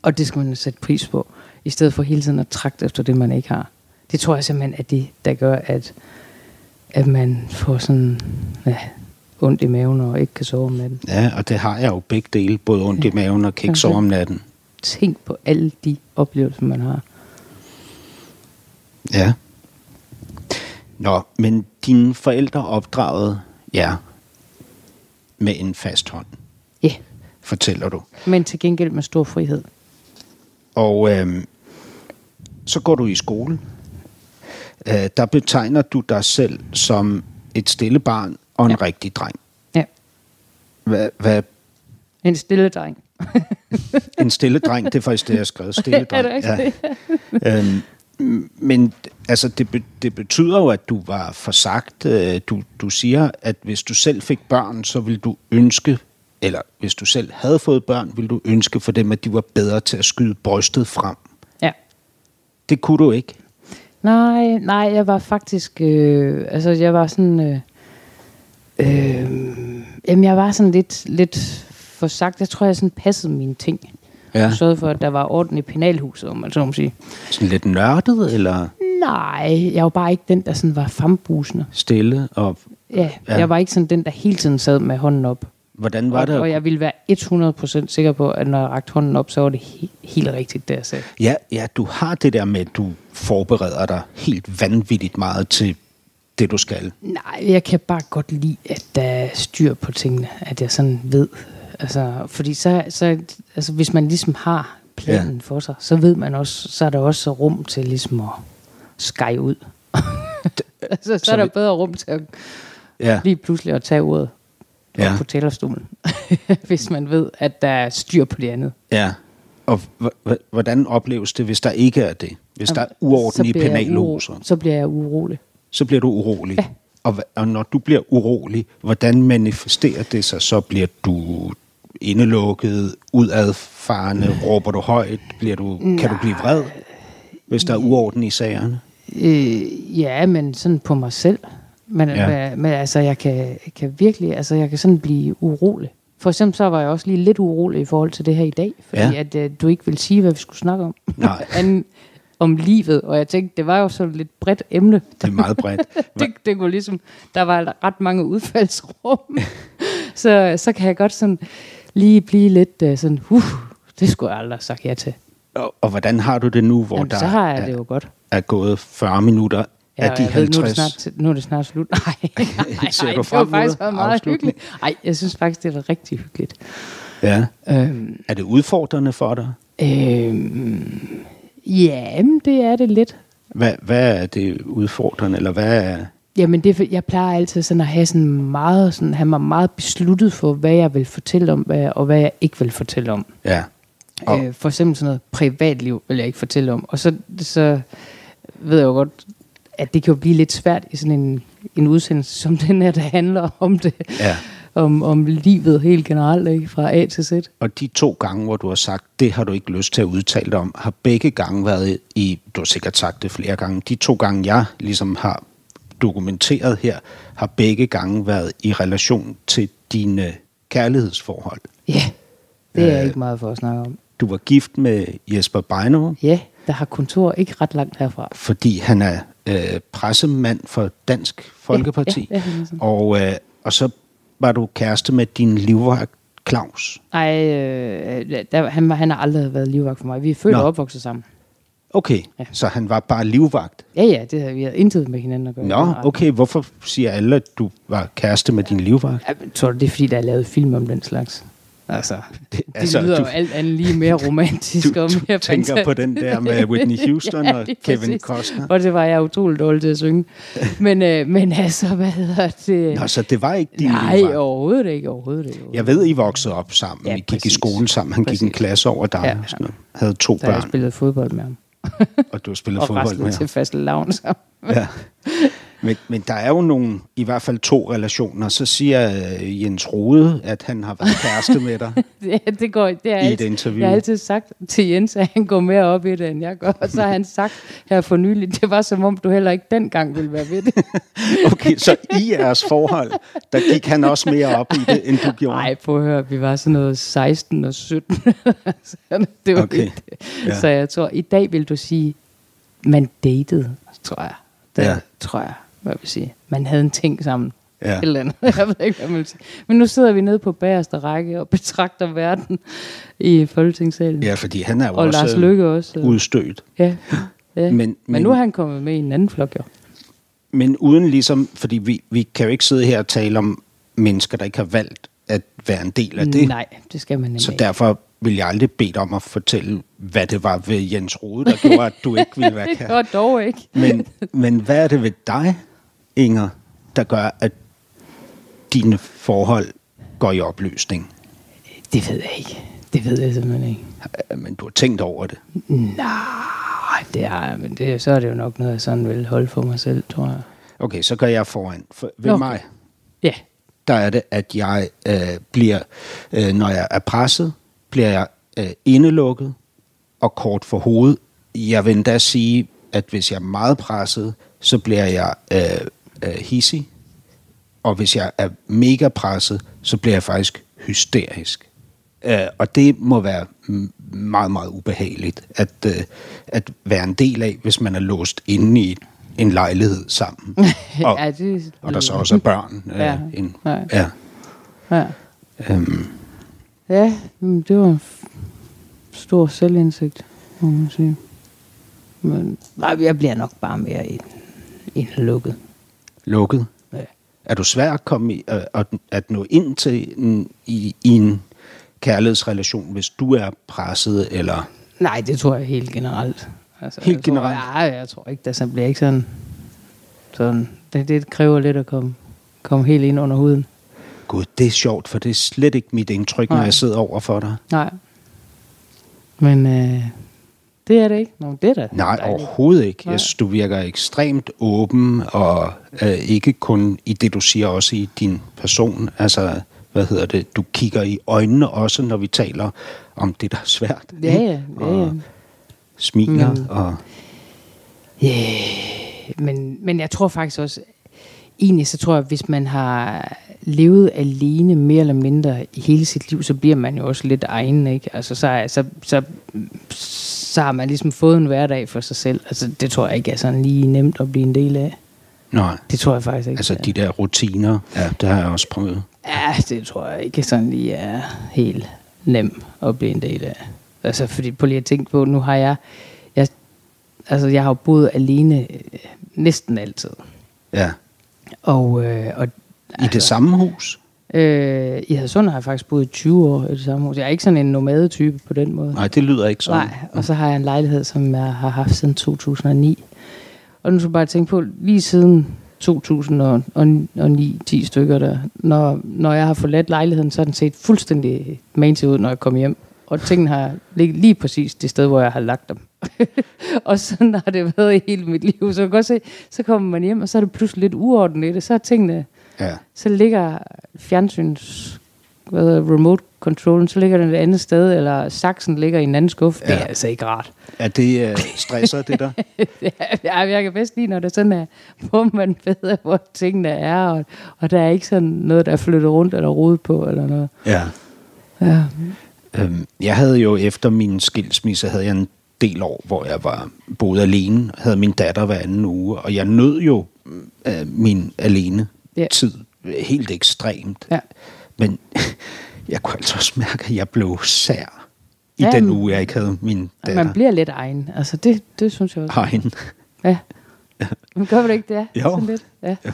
Og det skal man sætte pris på, i stedet for hele tiden at trække efter det, man ikke har. Det tror jeg simpelthen er det, der gør, at man får sådan, ondt i maven og ikke kan sove om natten. Ja, og det har jeg jo begge dele, både ondt i maven og kan ikke sove om natten. Tænk på alle de oplevelser, man har. Ja. Nå, men dine forældre opdragede jer med en fast hånd. Ja. Yeah. Fortæller du. Men til gengæld med stor frihed. Og så går du i skole. Der betegner du dig selv som et stille barn og en rigtig dreng. Ja. Hvad? En stille dreng. En stille dreng, det er faktisk det, jeg har skrevet. Stille dreng. Ja. Men altså, det betyder jo, at du var forsagt. Du siger, at hvis du selv fik børn, så ville du ønske, eller hvis du selv havde fået børn, ville du ønske for dem, at de var bedre til at skyde brystet frem. Ja. Det kunne du ikke. Nej, jeg var faktisk, jeg var sådan, jeg var sådan lidt forsagt. Jeg tror, jeg sådan passede mine ting. Ja. Sørgede for, at der var orden i penalhuset, om man så må sige. Sådan lidt nørdet, eller? Nej, jeg var bare ikke den, der sådan var fambrusende. Stille og... Ja, jeg var ikke sådan den, der hele tiden sad med hånden op. Hvordan var det? Og jeg ville være 100% sikker på, at når jeg rakte hånden op, så var det helt rigtigt, det jeg sagde. Ja, du har det der med, at du forbereder dig helt vanvittigt meget til det, du skal. Nej, jeg kan bare godt lide, at der er styr på tingene. At jeg sådan ved... Altså, fordi så altså, hvis man ligesom har planen for sig, så ved man også, så er der også rum til ligesom at skære ud. Altså, så er der bedre rum til at lige pludselig at tage ordet på talerstolen, hvis man ved, at der er styr på det andet. Ja, og hvordan opleves det, hvis der ikke er det? Hvis der er uorden i penalhuset? Så bliver jeg urolig. Så bliver du urolig? Ja. Og når du bliver urolig, hvordan manifesterer det sig? Så bliver du indelukket, udadfarende, råber du højt, kan du blive vred, hvis der er uorden i sagerne? Ja, men sådan på mig selv. Men altså, jeg kan virkelig, altså jeg kan sådan blive urolig. For eksempel så var jeg også lige lidt urolig i forhold til det her i dag, fordi at du ikke ville sige, hvad vi skulle snakke om. Nej. Om livet, og jeg tænkte, det var jo sådan et lidt bredt emne. Det er meget bredt. det kunne ligesom, der var ret mange udfaldsrum. så kan jeg godt sådan lige blive lidt sådan, det skulle jeg aldrig have sagt ja til. Og hvordan har du det nu, hvor jamen, der så har jeg det jo godt. Er gået 40 minutter af de 50? Nu er det snart slut. Nej, det var faktisk meget hyggeligt. Nej, jeg synes faktisk, det var rigtig hyggeligt. Ja. Er det udfordrende for dig? Ja, det er det lidt. Hvad er det udfordrende, eller hvad er... Jamen, det, jeg plejer altid sådan at have sådan meget, sådan, have mig meget besluttet for, hvad jeg vil fortælle om, og hvad jeg ikke vil fortælle om. Ja. Og... for eksempel sådan noget privatliv vil jeg ikke fortælle om. Og så ved jeg jo godt, at det kan jo blive lidt svært i sådan en udsendelse som den her, der handler om det. Ja. Om livet helt generelt, ikke? Fra A til Z. Og de to gange, hvor du har sagt, det har du ikke lyst til at udtale dig om, har begge gange været i, du har sikkert sagt det flere gange, de to gange, jeg ligesom har dokumenteret her, har begge gange været i relation til dine kærlighedsforhold. Ja, det er ikke meget for at snakke om. Du var gift med Jesper Beinov. Ja, der har kontor ikke ret langt herfra. Fordi han er pressemand for Dansk Folkeparti. Ja. Og så var du kæreste med din livvagt, Claus? Nej, han har aldrig været livvagt for mig. Vi er født og opvokset sammen. Okay, ja. Så han var bare livvagt? Ja, det havde vi intet med hinanden at gøre. Nå, okay. Hvorfor siger alle, at du var kæreste med din livvagt? Jeg tror, det er, fordi der er lavet film om den slags. Altså, det lyder jo alt andet lige mere romantisk. Du tænker på den der med Whitney Houston ja, og Kevin Costner. Og det var jeg utroligt dårlig til at synge. Men altså, hvad hedder det? Nå, så det var ikke din livvagt? Nej, overhovedet ikke. Jeg ved, I voksede op sammen. Ja, I gik i skole sammen. Han gik en klasse over dig. Ja. Og sådan noget. Havde to børn. Jeg spillede fodbold med ham. Og du har spillet fodbold med ham. Og til fastelavn sammen. Ja. Men der er jo nogle, i hvert fald to relationer. Så siger Jens Rode, at han har været kæreste med dig. Det har jeg altid Jeg har altid sagt til Jens, at han går mere op i det, end jeg gør. Og så har han sagt her for nylig, det var som om, du heller ikke dengang ville være ved det. Okay, så i jeres forhold, der gik han også mere op i det, end du gjorde? Nej, prøv at høre, vi var sådan noget 16 og 17. Det var okay. Ja. Så jeg tror, i dag vil du sige, man datede, tror jeg. Tror jeg, hvad jeg vil sige. Man havde en ting sammen. Ja. Eller andet. Jeg ved ikke, hvad man vil sige. Men nu sidder vi nede på bagerste række og betragter verden i Folketingssalen. Ja, fordi han er jo og også, Lars Løkke også udstødt. Ja. Men nu er han kommet med i en anden flok, jo. Men uden ligesom, fordi vi kan jo ikke sidde her og tale om mennesker, der ikke har valgt at være en del af det. Nej, det skal man ikke. Så derfor vil jeg aldrig bede om at fortælle, hvad det var ved Jens Rode, der gjorde, at du ikke ville være kæreste. Det var dog ikke. Men hvad er det ved dig, Inger, der gør, at dine forhold går i opløsning? Det ved jeg ikke. Det ved jeg simpelthen ikke. Men du har tænkt over det? Nej, det har jeg, men så er det jo nok noget, jeg sådan vil holde for mig selv, tror jeg. Okay, så gør jeg foran. Ved mig, der er det, at jeg bliver, når jeg er presset, bliver jeg indelukket og kort for hovedet. Jeg vil endda sige, at hvis jeg er meget presset, så bliver jeg hissig. Og hvis jeg er mega presset, så bliver jeg faktisk hysterisk. Og det må være meget, meget ubehageligt at være en del af, hvis man er låst inde i en lejlighed sammen. Og, ja, det... og der så også er børn. Ja, det var en stor selvindsigt, må man sige. Men nej, jeg bliver nok bare mere lukket. Lukket? Ja. Er du svær at komme i, at nå ind til i en kærlighedsrelation, hvis du er presset, eller? Nej, det tror jeg helt generelt. Jeg tror ikke, der bliver ikke sådan. Det kræver lidt at komme helt ind under huden. Gud, det er sjovt, for det er slet ikke mit indtryk, når jeg sidder over for dig. Nej. Men det er det ikke. Nå, det er det. Nej, overhovedet ikke. Nej. Jeg synes, du virker ekstremt åben, og ikke kun i det, du siger, også i din person. Altså, du kigger i øjnene også, når vi taler om det, der er svært. Ja. Og smiler, og... Ja, men jeg tror faktisk også... Egentlig så tror jeg, at hvis man har levet alene mere eller mindre i hele sit liv, så bliver man jo også lidt egen, ikke? Altså, så har man ligesom fået en hverdag for sig selv. Altså, det tror jeg ikke er sådan lige nemt at blive en del af. Nej. Det tror jeg faktisk ikke. Altså, de der rutiner, ja, det har jeg også prøvet. Ja, det tror jeg ikke sådan lige er helt nemt at blive en del af. Altså, fordi på lige at tænke på, nu har jeg har boet alene næsten altid. Ja. Og i det samme hus? I Hadsund har jeg faktisk boet 20 år i det samme hus. Jeg er ikke sådan en nomadetype på den måde. Nej, det lyder ikke sådan. Nej, og så har jeg en lejlighed, som jeg har haft siden 2009. Og nu skal jeg bare tænke på, lige siden 2009-10 stykker der, når jeg har forladt lejligheden, så er den set fuldstændig manset ud, når jeg kommer hjem. Og tingene har ligget lige præcis det sted, hvor jeg har lagt dem. Og sådan har det været i hele mit liv. Så jeg kan godt se, så kommer man hjem, og så er det pludselig lidt uordentligt. Så er tingene... Ja. Så ligger remote-controllen, så ligger den et andet sted, eller saksen ligger i en anden skuffe. Ja. Det er altså ikke rart. Er det stresser, det der? Ja, jeg kan bedst lide, når det sådan er, hvor man ved, hvor tingene er, og der er ikke sådan noget, der er flyttet rundt eller rodet på, eller noget. Ja. Ja. Jeg havde jo efter min skilsmisse, havde jeg en del år, hvor jeg var boet alene, havde min datter hver anden uge, og jeg nød jo min alene. Yeah. Tid. Helt ekstremt. Ja. Men jeg kunne altså også mærke, at jeg blev sær i den uge, jeg ikke havde min datter. Man bliver lidt egen. Altså, det synes jeg også. Egen. Ja. Men gør man ikke det? Jo. Sådan lidt. Ja. Jo.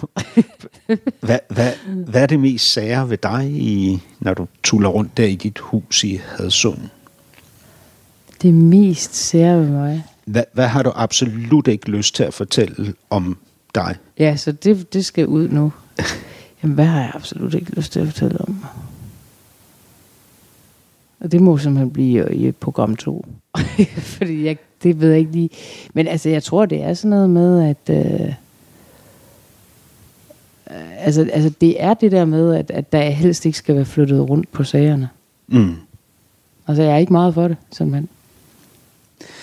Hvad er det mest sære ved dig, når du tuller rundt der i dit hus i Hadsund? Det mest sære ved mig? Hvad har du absolut ikke lyst til at fortælle om dig? Ja, så det skal ud nu. Jamen, hvad har jeg absolut ikke lyst til at fortælle om? Og det må simpelthen blive i program 2. Fordi det ved jeg ikke lige. Men altså, jeg tror, det er sådan noget med, at... altså, det er det der med, at der helst ikke skal være flyttet rundt på sagerne. Mm. Altså, jeg er ikke meget for det, simpelthen.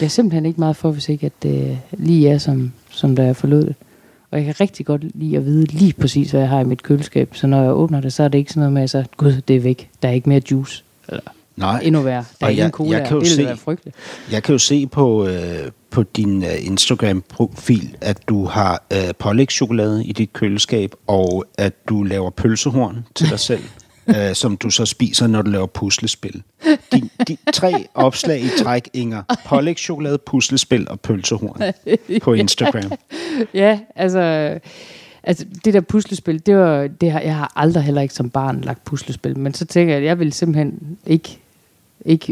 Jeg er simpelthen ikke meget for, hvis ikke at det lige er, som der er forlød det. Og jeg kan rigtig godt lide at vide lige præcis, hvad jeg har i mit køleskab. Så når jeg åbner det, så er det ikke sådan noget med, at gud, det er væk. Der er ikke mere juice. Eller nej. Endnu værre. Der er ingen cola. Det ville være frygteligt. Jeg kan jo se på din Instagram-profil, at du har pålægschokolade i dit køleskab, og at du laver pølsehorn til dig selv, som du så spiser, når du laver puslespil. De 3 opslag i træk, Inger. Pålægschokolade, puslespil og pølsehorn på Instagram. Ja, altså det der puslespil, jeg har aldrig heller ikke som barn lagt puslespil, men så tænker jeg, at jeg ville simpelthen ikke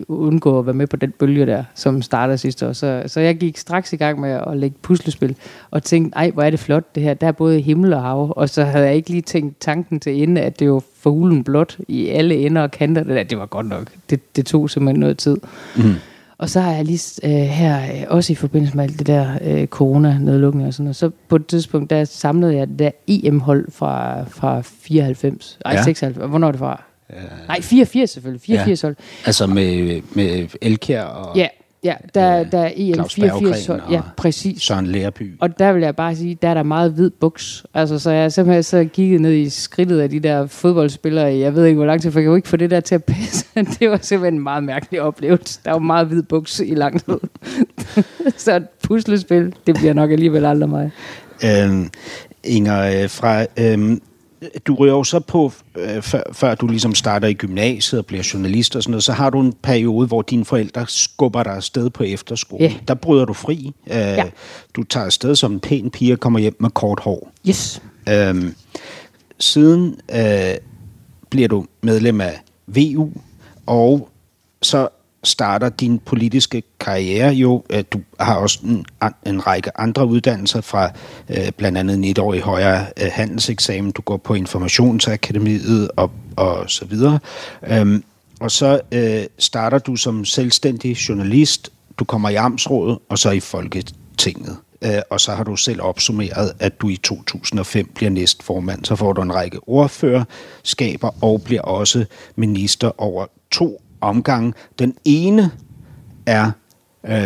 undgå at være med på den bølge der, som startede sidste år. Så jeg gik straks i gang med at lægge puslespil, og tænkte, ej, hvor er det flot det her. Der er både himmel og hav, og så havde jeg ikke lige tænkt tanken til ende, at det jo for hulen blot i alle ender og kanter. Det var godt nok. Det tog simpelthen noget tid. Mm. Og så har jeg lige her, også i forbindelse med alt det der corona-nedlukning og sådan noget, så på et tidspunkt, der samlede jeg det der EM-hold fra 94. Ej, ja. 96. Hvornår er det fra? Nej, 84 selvfølgelig. 84 hold. Altså med Elkjær og... Ja, der er EM 84 hold. Ja, præcis. Søren Lærby. Og der vil jeg bare sige, der er der meget hvid buks. Altså, så jeg simpelthen så kiggede ned i skridtet af de der fodboldspillere. Jeg ved ikke, hvor lang tid, for jeg kan jo ikke få det der til at passe. Det var simpelthen en meget mærkelig oplevelse. Der var meget hvid buks i lang tid. Så et puslespil, det bliver nok alligevel aldrig mig. Inger, fra... Du ryger så på, før du ligesom starter i gymnasiet og bliver journalist og sådan noget, så har du en periode, hvor dine forældre skubber dig afsted på efterskole. Yeah. Der bryder du fri. Du tager afsted som en pæn pige og kommer hjem med kort hår. Yes. Siden bliver du medlem af VU, og så starter din politiske karriere jo. Du har også en række andre uddannelser fra blandt andet en 1-årig højere handelseksamen. Du går på Informationsakademiet og så videre. Og så starter du som selvstændig journalist. Du kommer i Amtsrådet og så i Folketinget. Og så har du selv opsummeret, at du i 2005 bliver næstformand. Så får du en række ordførerskaber og bliver også minister over 2 omgang. Den ene er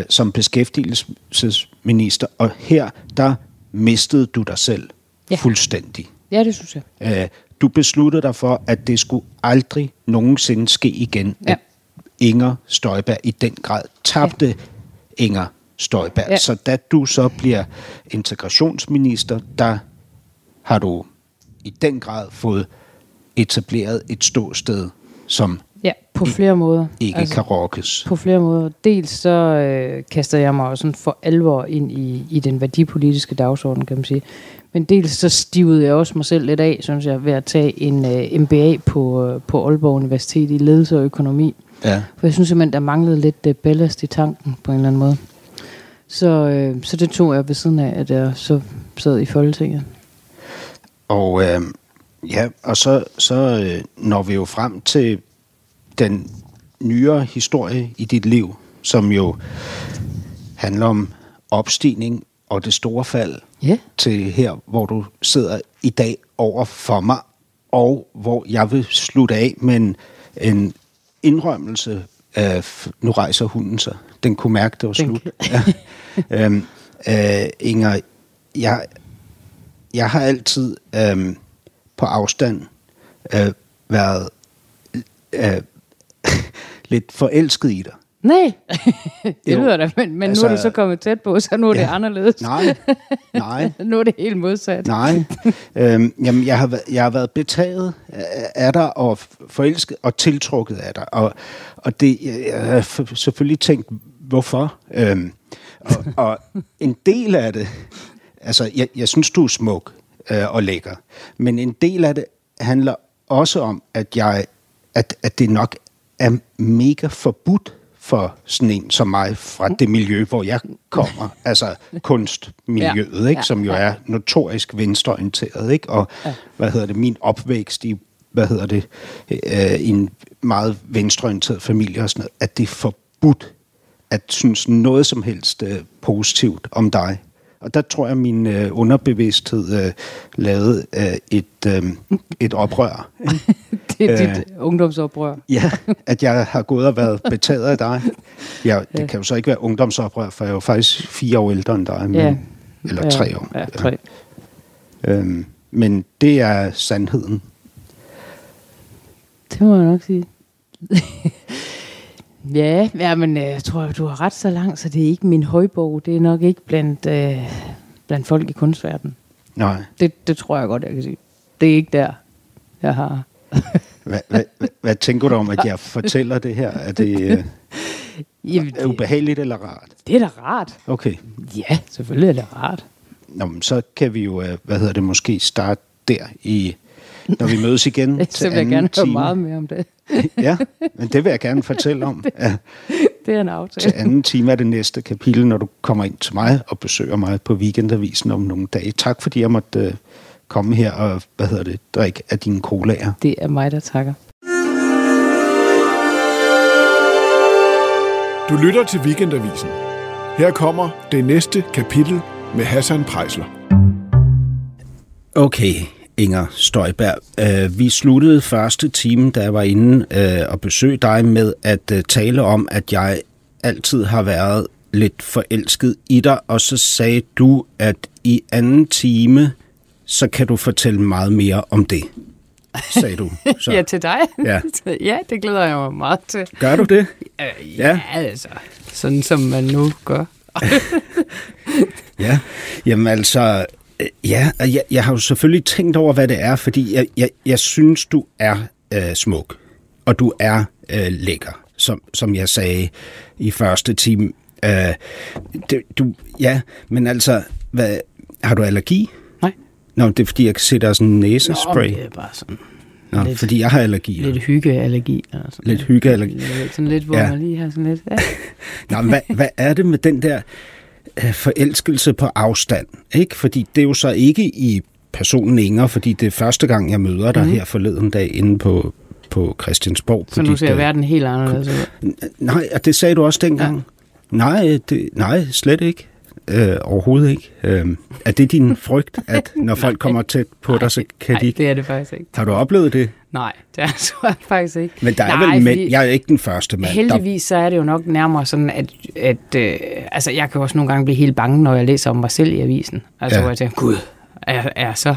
som beskæftigelsesminister, og her, der mistede du dig selv fuldstændig. Ja, det synes jeg. Du besluttede dig for, at det skulle aldrig nogensinde ske igen, at Inger Støjberg i den grad tabte Inger Støjberg. Ja. Så da du så bliver integrationsminister, der har du i den grad fået etableret et ståsted som Ja, på flere måder. Ikke altså, kan rokkes. På flere måder. Dels så kaster jeg mig sådan for alvor ind i den værdipolitiske dagsorden, kan man sige. Men dels så stivede jeg også mig selv lidt af, synes jeg, ved at tage en MBA på Aalborg Universitet i ledelse og økonomi. Ja. For jeg synes simpelthen, der manglede lidt ballast i tanken på en eller anden måde. Så det tog jeg ved siden af, at jeg så sad i Folketinget. Og så når vi jo frem til den nyere historie i dit liv, som jo handler om opstigning og det store fald til her, hvor du sidder i dag over for mig, og hvor jeg vil slutte af med en indrømmelse af, nu rejser hunden sig. Den kunne mærke, det var slut. Inger, jeg har altid på afstand været lidt forelsket i dig. Nej, det lyder da, men altså, nu er du så kommet tæt på, så nu er det anderledes. Nej. Nu er det helt modsat. Nej, jamen jeg har været betaget af dig, og forelsket og tiltrukket af dig, og det, jeg har selvfølgelig tænkt, hvorfor? Og en del af det, altså jeg synes, du er smuk og lækker, men en del af det handler også om, at det nok er mega forbudt for sådan en som mig fra det miljø, hvor jeg kommer, altså kunstmiljøet, ikke? Som jo er notorisk venstreorienteret, ikke? Og min opvækst i en meget venstreorienteret familie og sådan noget, at det er forbudt at synes noget som helst positivt om dig. Og der tror jeg, min underbevidsthed lavede et oprør. Det er dit ungdomsoprør. Ja, at jeg har gået og været betaget af dig. Ja, det kan jo så ikke være ungdomsoprør, for jeg er jo faktisk 4 år ældre end dig. Men, eller 3 år. Ja, 3. Men det er sandheden. Det må jeg nok sige. Ja, men jeg tror, du har ret så langt, så det er ikke min højborg. Det er nok ikke blandt folk i kunstverdenen. Nej. Det tror jeg godt, jeg kan sige. Det er ikke der, jeg har. Hvad tænker du om, at jeg fortæller det her? Er det ubehageligt eller rart? Det er da rart. Okay. Ja, selvfølgelig er det rart. Nå, men så kan vi jo, måske starte der i... Når vi mødes igen til anden time. Så vil jeg gerne høre meget mere om det. Ja, men det vil jeg gerne fortælle om. Det er en aftale. Til anden time er det næste kapitel, når du kommer ind til mig og besøger mig på Weekendavisen om nogle dage. Tak fordi jeg måtte komme her og, drikke af dine colaer. Det er mig, der takker. Du lytter til Weekendavisen. Her kommer det næste kapitel med Hassan Preisler. Okay. Inger Støjberg, vi sluttede første time, da jeg var inde og besøgte dig, med at tale om, at jeg altid har været lidt forelsket i dig, og så sagde du, at i anden time, så kan du fortælle meget mere om det, sagde du. Så. Ja, til dig? Ja. Ja, det glæder jeg mig meget til. Gør du det? Ja, altså, sådan som man nu gør. Ja, jamen altså... Ja, jeg har jo selvfølgelig tænkt over, hvad det er, fordi jeg synes, du er smuk, og du er lækker, som jeg sagde i første time. Men altså, har du allergi? Nej. Nå, det er fordi, jeg sætter sådan en næsespray. Nå, det er bare sådan. Nå, lidt, fordi jeg har allergi. Lidt hyggeallergi. Lidt hyggeallergi. Sådan lidt, hvor man lige har sådan lidt... Ja. Nå, hvad er det med den der... forelskelse på afstand, ikke? Fordi det er jo så ikke i personen Inger, fordi det er første gang, jeg møder dig her forleden dag inde på Christiansborg. Så nu ser verden helt anderledes ud. Nej, og det sagde du også dengang. Ja. Nej, slet ikke. Overhovedet ikke. Er det din frygt, at når folk kommer tæt på dig, så kan de ikke... Nej, det er det faktisk ikke. Har du oplevet det? Nej, det er jeg faktisk ikke. Men der er vel mænd. Jeg er ikke den første mand. Heldigvis så er det jo nok nærmere sådan, at altså jeg kan også nogle gange blive helt bange, når jeg læser om mig selv i avisen. Altså hvor jeg tænker, gud, er så...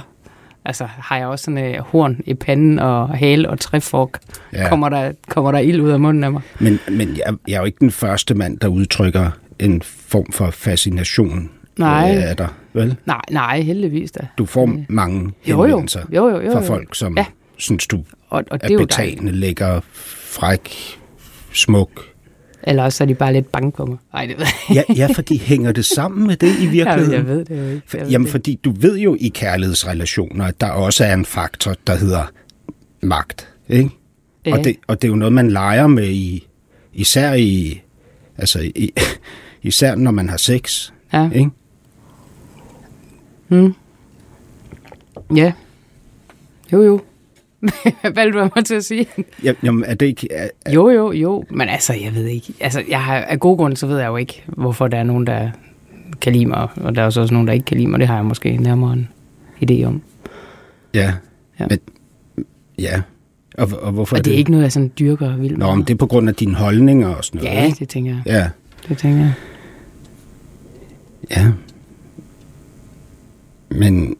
Altså har jeg også sådan en horn i panden og hale og træfork. Ja. Kommer der ild ud af munden af mig? Men jeg er jo ikke den første mand, der udtrykker en form for fascination af dig, vel? Nej, heldigvis da. Du får mange henvendelser fra folk, som synes, du og er betagende, lækker, fræk, smuk. Eller også er de bare lidt bange på mig. Ej, det ved jeg. Ja, fordi hænger det sammen med det i virkeligheden? Jamen, jeg ved det jo ikke. Fordi du ved jo i kærlighedsrelationer, at der også er en faktor, der hedder magt. Ikke? Ja. Og det er jo noget, man leger med især når man har sex. Ja. Ikke? Ja. Jo. Hvad du mig til at sige? Jamen, er det ikke... Jo. Men altså, jeg ved ikke. Altså, af gode grunde, så ved jeg jo ikke, hvorfor der er nogen, der kan lide mig, og der er også nogen, der ikke kan lide mig. Det har jeg måske nærmere en idé om. Ja. Men, ja. Og hvorfor og det er ikke noget, jeg sådan dyrker vildt. Nå, men det er på grund af dine holdninger og sådan noget. Ja, det tænker jeg. Ja. Det tænker jeg. Ja. Men...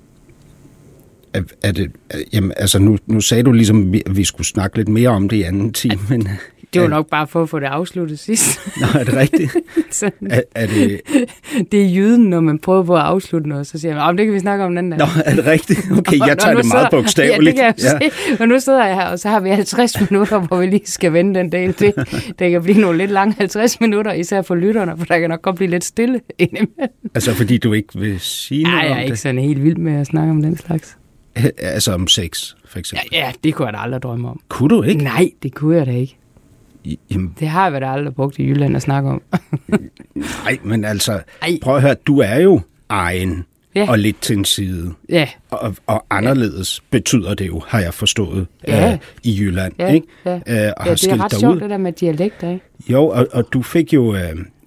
Nu sagde du ligesom, at vi skulle snakke lidt mere om det i anden time. Men, det var nok bare for at få det afsluttet sidst. Nå, er det rigtigt? Det er jyden, når man prøver på at afslutte noget, så siger man, det kan vi snakke om den der. Nå, er det rigtigt? Okay, jeg tager det meget bogstaveligt. Ja, det kan jeg se. Og nu sidder jeg her, og så har vi 50 minutter, hvor vi lige skal vende den del. Det kan blive nogle lidt lange 50 minutter, især for lytterne, for der kan nok godt blive lidt stille indimellem. Altså, fordi du ikke vil sige noget om det? Nej, jeg er ikke sådan helt vild med at snakke om den slags. Altså om sex, for eksempel. Ja, det kunne jeg da aldrig drømme om. Kunne du ikke? Nej, det kunne jeg da ikke. Jamen. Det har jeg da aldrig brugt i Jylland at snakke om. Nej, men altså, prøv at høre, du er jo egen og lidt til en side. Ja. Og anderledes betyder det jo, har jeg forstået, i Jylland. Ja, ikke? Ja. Og det er ret sjovt, det der med dialekter, ikke? Jo, og du fik jo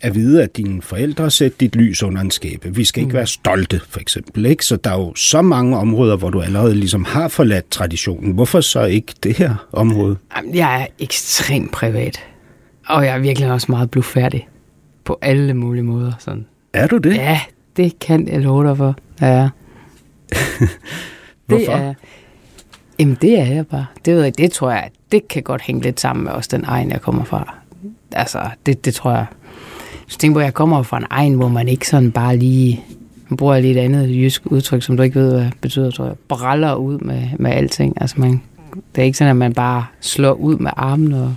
at vide, at dine forældre sætter dit lys under en skæbe. Vi skal ikke være stolte, for eksempel. Ikke? Så der er jo så mange områder, hvor du allerede ligesom har forladt traditionen. Hvorfor så ikke det her område? Jamen, jeg er ekstremt privat, og jeg er virkelig også meget blufærdig på alle mulige måder. Sådan. Er du det? Ja, det kan jeg love dig for. Ja. Hvorfor? Det er jeg bare. Det ved jeg, det tror jeg, det kan godt hænge lidt sammen med også den egen, jeg kommer fra. Altså, det tror jeg. Så tænk på, jeg kommer fra en egen, hvor man ikke sådan bare lige... Man bruger lige et andet jysk udtryk, som du ikke ved, hvad det betyder, tror jeg. Braller ud med alting. Altså det er ikke sådan, at man bare slår ud med armen og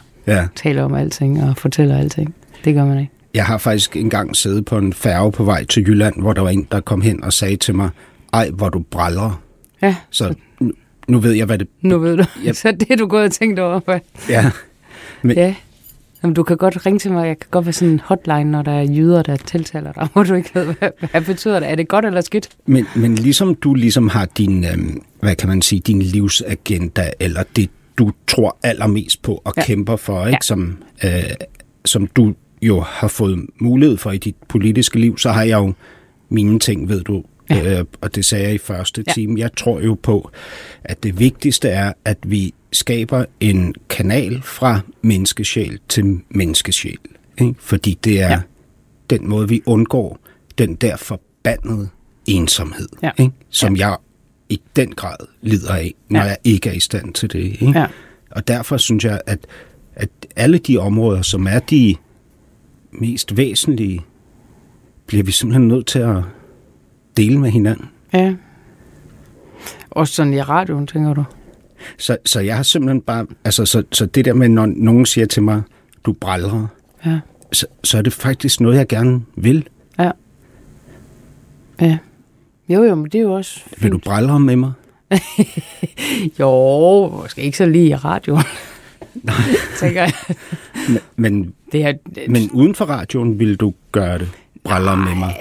taler om alting og fortæller alting. Det gør man ikke. Jeg har faktisk engang siddet på en færge på vej til Jylland, hvor der var en, der kom hen og sagde til mig, ej, hvor du braller. Ja. Så nu ved jeg, hvad det... Nu ved du. Yep. Så det er du gået og tænkt over. Ja. Men... Ja. Jamen, du kan godt ringe til mig, jeg kan godt være sådan en hotline, når der er jyder, der tiltaler dig, hvor du ikke ved, hvad betyder det? Er det godt eller skidt? Men ligesom du ligesom har din, hvad kan man sige, din livsagenda, eller det, du tror allermest på og kæmper for, ikke? Som du jo har fået mulighed for i dit politiske liv, så har jeg jo mine ting, ved du, og det sagde jeg i første time. Jeg tror jo på, at det vigtigste er, at vi skaber en kanal fra menneskesjæl til menneskesjæl. Ikke? Fordi det er den måde, vi undgår den der forbandede ensomhed, ikke? Som jeg i den grad lider af, når jeg ikke er i stand til det. Ikke? Ja. Og derfor synes jeg, at alle de områder, som er de mest væsentlige, bliver vi simpelthen nødt til at dele med hinanden. Ja. Også sådan i radioen, tænker du? Så jeg har simpelthen bare... Altså, så det der med, når nogen siger til mig, du brælder, så er det faktisk noget, jeg gerne vil. Ja. Ja. Jo, men det er jo også... Fint. Vil du brælder med mig? Jo, måske ikke så lige i radioen. Nej. Tænker jeg. Men uden for radioen ville du gøre det, brælder med mig?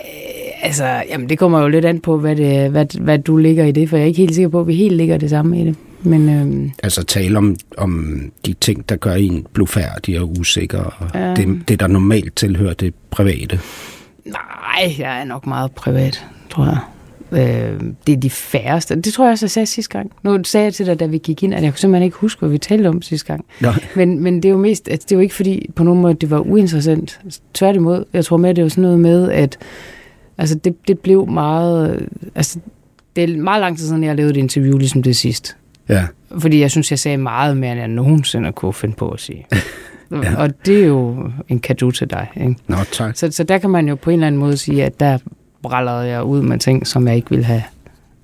Altså, jamen det kommer jo lidt an på, hvad du ligger i det, for jeg er ikke helt sikker på, at vi helt ligger det samme i det. Men, altså tale om de ting, der gør en blufærdig og usikker, og det, der normalt tilhører det private. Nej, jeg er nok meget privat, tror jeg. Det er de færreste. Det tror jeg også, jeg sagde sidste gang. Nu sagde jeg til dig, da vi gik ind, at jeg kunne simpelthen ikke huske, hvad vi talte om sidste gang. Men det er jo mest, at det er jo ikke fordi, på nogen måde, det var uinteressant. Tværtimod, jeg tror mere, det er jo sådan noget med, at altså det blev meget... Altså, det er meget lang tid siden, jeg har lavet et interview, ligesom det sidste. Ja. Fordi jeg synes, jeg sagde meget mere, end jeg nogensinde kunne finde på at sige. Og det er jo en cadeau til dig. Ikke? Nå, tak. Så der kan man jo på en eller anden måde sige, at der brallede jeg ud med ting, som jeg ikke ville have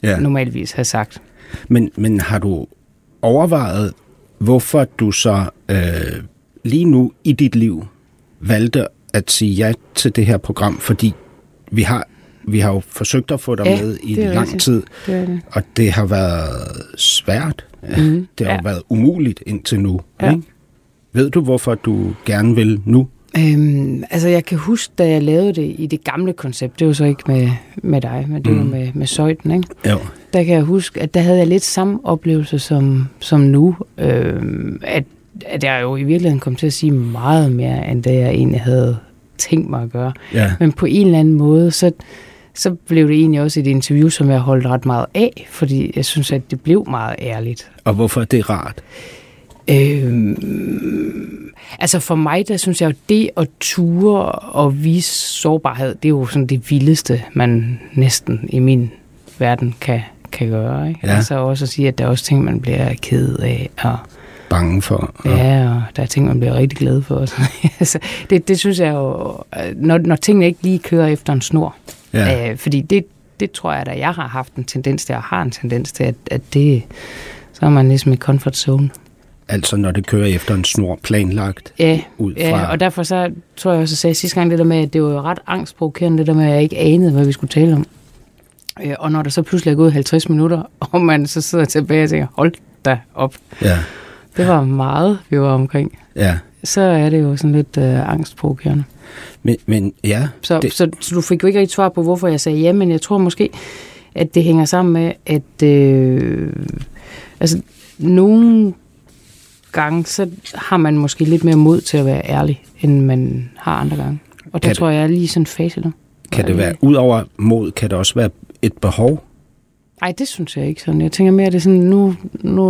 normalvis have sagt. Men har du overvejet, hvorfor du så lige nu i dit liv valgte at sige ja til det her program, fordi vi har jo forsøgt at få dig med i lang tid, det. Og det har været svært. Mm-hmm. Det har jo været umuligt indtil nu. Ja. Ikke? Ved du, hvorfor du gerne vil nu? Altså, jeg kan huske, da jeg lavede det i det gamle koncept, det var så ikke med dig, men det var med Søjden, ikke? Jo. Der kan jeg huske, at der havde jeg lidt samme oplevelse som nu, at jeg jo i virkeligheden kom til at sige meget mere, end det jeg egentlig havde tænkt mig at gøre. Ja. Men på en eller anden måde, så blev det egentlig også et interview, som jeg holdt ret meget af, fordi jeg synes, at det blev meget ærligt. Og hvorfor er det rart? Altså for mig, der synes jeg, at det at ture og vise sårbarhed, det er jo sådan det vildeste, man næsten i min verden kan gøre. Ikke? Ja. Altså også at sige, at der er også ting, man bliver ked af og bange for. Og... ja, og der er ting, man bliver rigtig glad for. Altså, det synes jeg jo, når tingene ikke lige kører efter en snor. Ja. Fordi det tror jeg, at jeg har haft en tendens til, og har en tendens til, at det, så er man ligesom i comfort zone. Altså når det kører efter en snor planlagt ud fra... Ja, og derfor så tror jeg også, at jeg sagde sidste gang det der med, at det var jo ret angstprovokerende, det der med, at jeg ikke anede, hvad vi skulle tale om. Og når der så pludselig er gået 50 minutter, og man så sidder tilbage og tænker, hold da op. Ja. Det var meget, vi var omkring. Ja. Så er det jo sådan lidt angstprovokerende. Men ja... Så du fik jo ikke rigtig svar på, hvorfor jeg sagde ja, men jeg tror måske, at det hænger sammen med, at... altså, nogen... gange, så har man måske lidt mere mod til at være ærlig, end man har andre gange. Og der tror jeg er lige sådan en fase der. Kan det være, udover mod, kan det også være et behov? Nej, det synes jeg ikke sådan. Jeg tænker mere, det er sådan, nu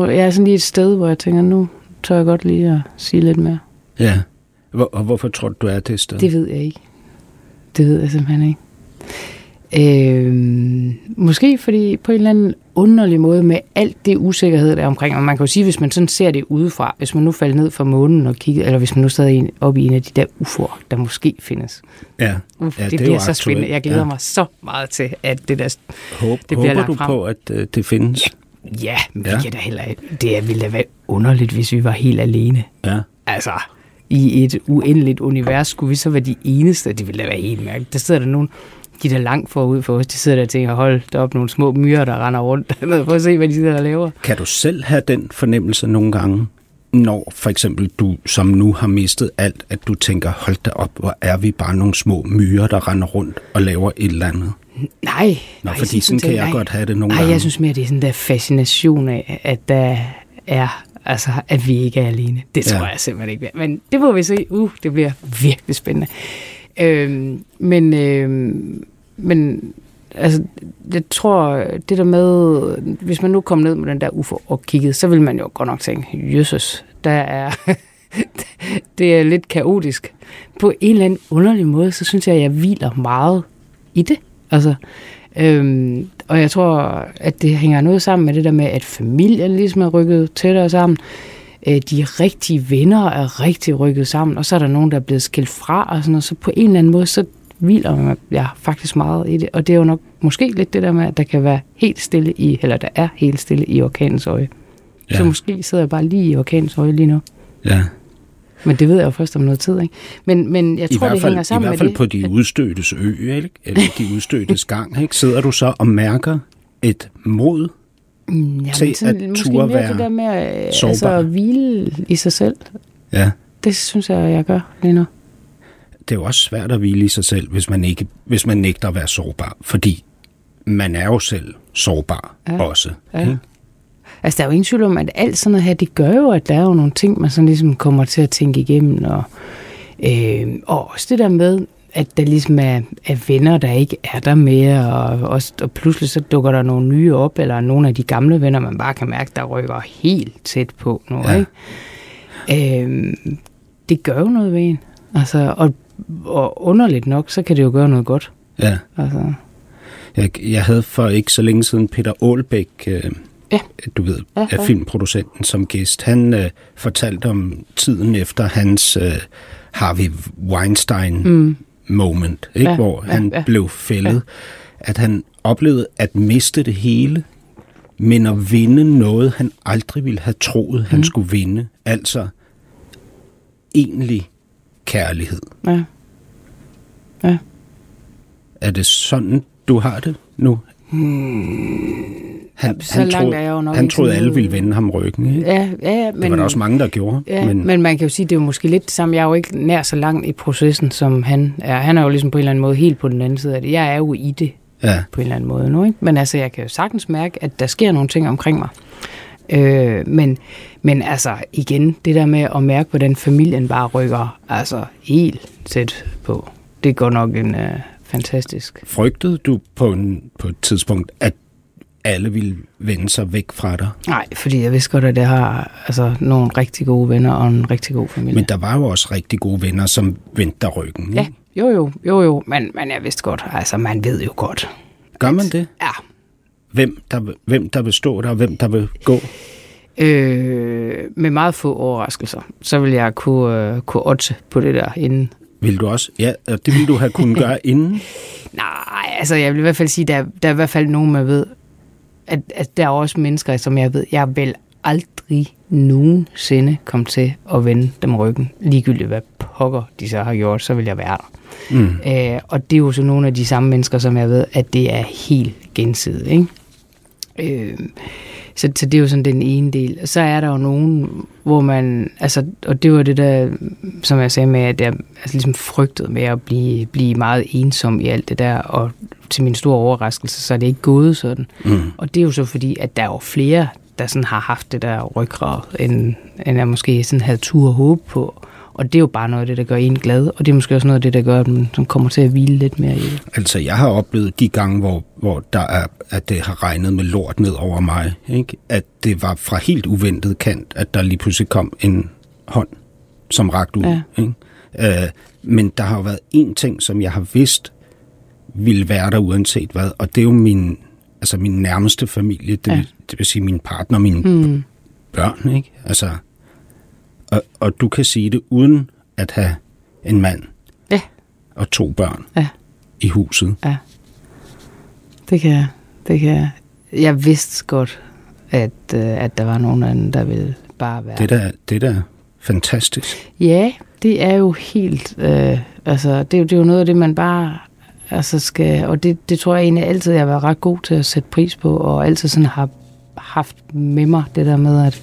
jeg er sådan lige et sted, hvor jeg tænker, nu tør jeg godt lige at sige lidt mere. Ja, og hvorfor tror du er det sted? Det ved jeg ikke. Det ved jeg simpelthen ikke. Måske fordi på en eller anden underlig måde med alt det usikkerhed, der er omkring. Og man kan jo sige, hvis man sådan ser det udefra, hvis man nu falder ned fra månen og kigger, eller hvis man nu sad op i en af de der UFO'er, der måske findes. Ja, det bliver så spændende. Jeg glæder mig så meget til, at det der det bliver lagt frem. Håber du på, at det findes? Ja, men ja. Det ville da være underligt, hvis vi var helt alene. Ja. Altså, i et uendeligt univers skulle vi så være de eneste. Det ville da være helt mærkeligt. Der sidder der nogen... de der langt forud for os, de sidder der og tænker, hold da op, nogle små myrer, der render rundt dernede, for at se, hvad de sidder der laver. Kan du selv have den fornemmelse nogle gange, når for eksempel du, som nu har mistet alt, at du tænker, hold da op, hvor er vi bare nogle små myrer, der render rundt og laver et eller andet? Nej. Nå, fordi sådan kan jeg godt have det nogle gange. Nej, jeg synes mere, det er sådan der fascination af, at der er... altså, at vi ikke er alene. Det tror jeg simpelthen ikke. Men det må vi se. Det bliver virkelig spændende. Men altså, jeg tror, det der med, hvis man nu kom ned med den der UFO og kiggede, så ville man jo godt nok tænke, Jesus, det er lidt kaotisk. På en eller anden underlig måde, så synes jeg hviler meget i det. Altså, og jeg tror, at det hænger noget sammen med det der med, at familien ligesom er rykket tættere sammen. De rigtige venner er rigtig rykket sammen, og så er der nogen, der er blevet skilt fra og sådan noget. Så på en eller anden måde, så hviler jeg faktisk meget i det. Og det er jo nok måske lidt det der med, at der kan være helt stille i, eller der er helt stille i orkanens øje. Ja. Så måske sidder jeg bare lige i orkanens øje lige nu. Ja. Men det ved jeg jo først om noget tid, ikke? Men jeg tror, det hænger sammen med det. I hvert fald på de udstøttes ø, ikke? Eller de udstøttes gang, ikke? Sidder du så og mærker et mod til sådan, at turde være det der med altså, at hvile i sig selv. Ja. Det synes jeg gør lige nu. Det er jo også svært at hvile i sig selv, hvis man nægter at være sårbar. Fordi man er jo selv sårbar også. Ja. Ja. Altså, der er jo ingen tvivl om, at alt sådan noget her, det gør jo, at der er jo nogle ting, man sådan ligesom kommer til at tænke igennem. Og også det der med, at der ligesom er venner, der ikke er der mere, og pludselig så dukker der nogle nye op, eller nogle af de gamle venner, man bare kan mærke, der rykker helt tæt på nu, ikke? Det gør jo noget ved en. Altså, og underligt nok, så kan det jo gøre noget godt. Ja. Altså. Jeg havde for ikke så længe siden Peter Aalbæk... du ved, af filmproducenten som gæst. Han fortalte om tiden efter hans Harvey Weinstein-moment, ikke? Hvor han blev fældet. Ja. At han oplevede at miste det hele, men at vinde noget, han aldrig ville have troet, han skulle vinde. Altså egentlig kærlighed. Ja. Ja. Er det sådan, du har det nu? Han troede, alle ville vende ham ryggen, ikke? Ja, men det var der også mange, der gjorde. Ja, men man kan jo sige, at det er måske lidt det samme. Jeg er jo ikke nær så langt i processen, som han er. Han er jo ligesom på en eller anden måde helt på den anden side af det. Jeg er jo i det på en eller anden måde nu, ikke? Men altså, jeg kan jo sagtens mærke, at der sker nogle ting omkring mig. Men altså, igen, det der med at mærke, hvordan familien bare rykker altså helt tæt på, det går nok en fantastisk. Frygtede du på et tidspunkt, at alle ville vende sig væk fra dig? Nej, fordi jeg vidste godt, at jeg har altså, nogle rigtig gode venner og en rigtig god familie. Men der var jo også rigtig gode venner, som vendte dig ryggen. Ikke? Ja, jo, men jeg vidste godt. Altså, man ved jo godt. Gør man det? Ja. Hvem der vil stå der, og hvem der vil gå? Med meget få overraskelser, så vil jeg kunne odse på det der inden. Vil du også? Ja, det ville du have kunnet gøre inden? Nej, altså jeg vil i hvert fald sige, der er i hvert fald nogen, man ved, at der er også mennesker, som jeg ved, jeg vil aldrig nogensinde komme til at vende dem ryggen. Ligegyldigt hvad pokker de så har gjort, så vil jeg være der. Og det er jo så nogle af de samme mennesker, som jeg ved, at det er helt gensidigt, ikke? Så det er jo sådan den ene del. Og så er der jo nogen, hvor man, altså, og det var det der, som jeg sagde med, at jeg altså, ligesom frygtede med at blive meget ensom i alt det der, og til min store overraskelse, så er det ikke gået sådan. Og det er jo så fordi, at der er jo flere, der sådan har haft det der ryggrad, end jeg måske sådan havde tur og håbe på. Og det er jo bare noget af det, der gør en glad, og det er måske også noget af det, der gør, at man kommer til at hvile lidt mere i det. Altså, jeg har oplevet de gange, hvor der er, at det har regnet med lort ned over mig, ikke? At det var fra helt uventet kant, at der lige pludselig kom en hånd, som rakte ud. Ja. Ikke? Men der har jo været én ting, som jeg har vidst ville være der uanset hvad, og det er jo min nærmeste familie, det vil sige min partner, mine børn, ikke? Altså... Og du kan sige det uden at have en mand og to børn i huset. Ja. Det kan jeg. Jeg vidste godt, at der var nogen anden, der ville bare være. Det der er fantastisk. Ja, det er jo helt... det er jo noget af det, man bare altså skal... Og det tror jeg egentlig altid, jeg har været ret god til at sætte pris på, og altid sådan har haft med mig det der med, at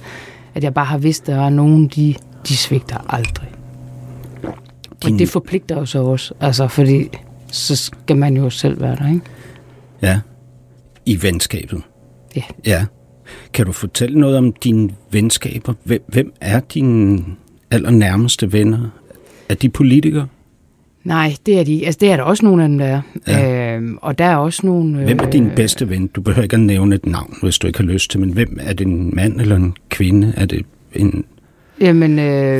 jeg bare har vidst, at der er nogen, de svigter aldrig. Og det forpligter jo så også, altså, fordi så skal man jo selv være der, ikke? Ja, i venskabet. Ja. Ja. Kan du fortælle noget om dine venskaber? Hvem er dine allernærmeste venner? Er de politikere? Nej, det er de. Altså, det er der også nogle af dem, der er. Ja. Og der er også nogle... Hvem er din bedste ven? Du behøver ikke at nævne et navn, hvis du ikke har lyst til, men hvem? Er det en mand eller en kvinde? Er det en... Jamen,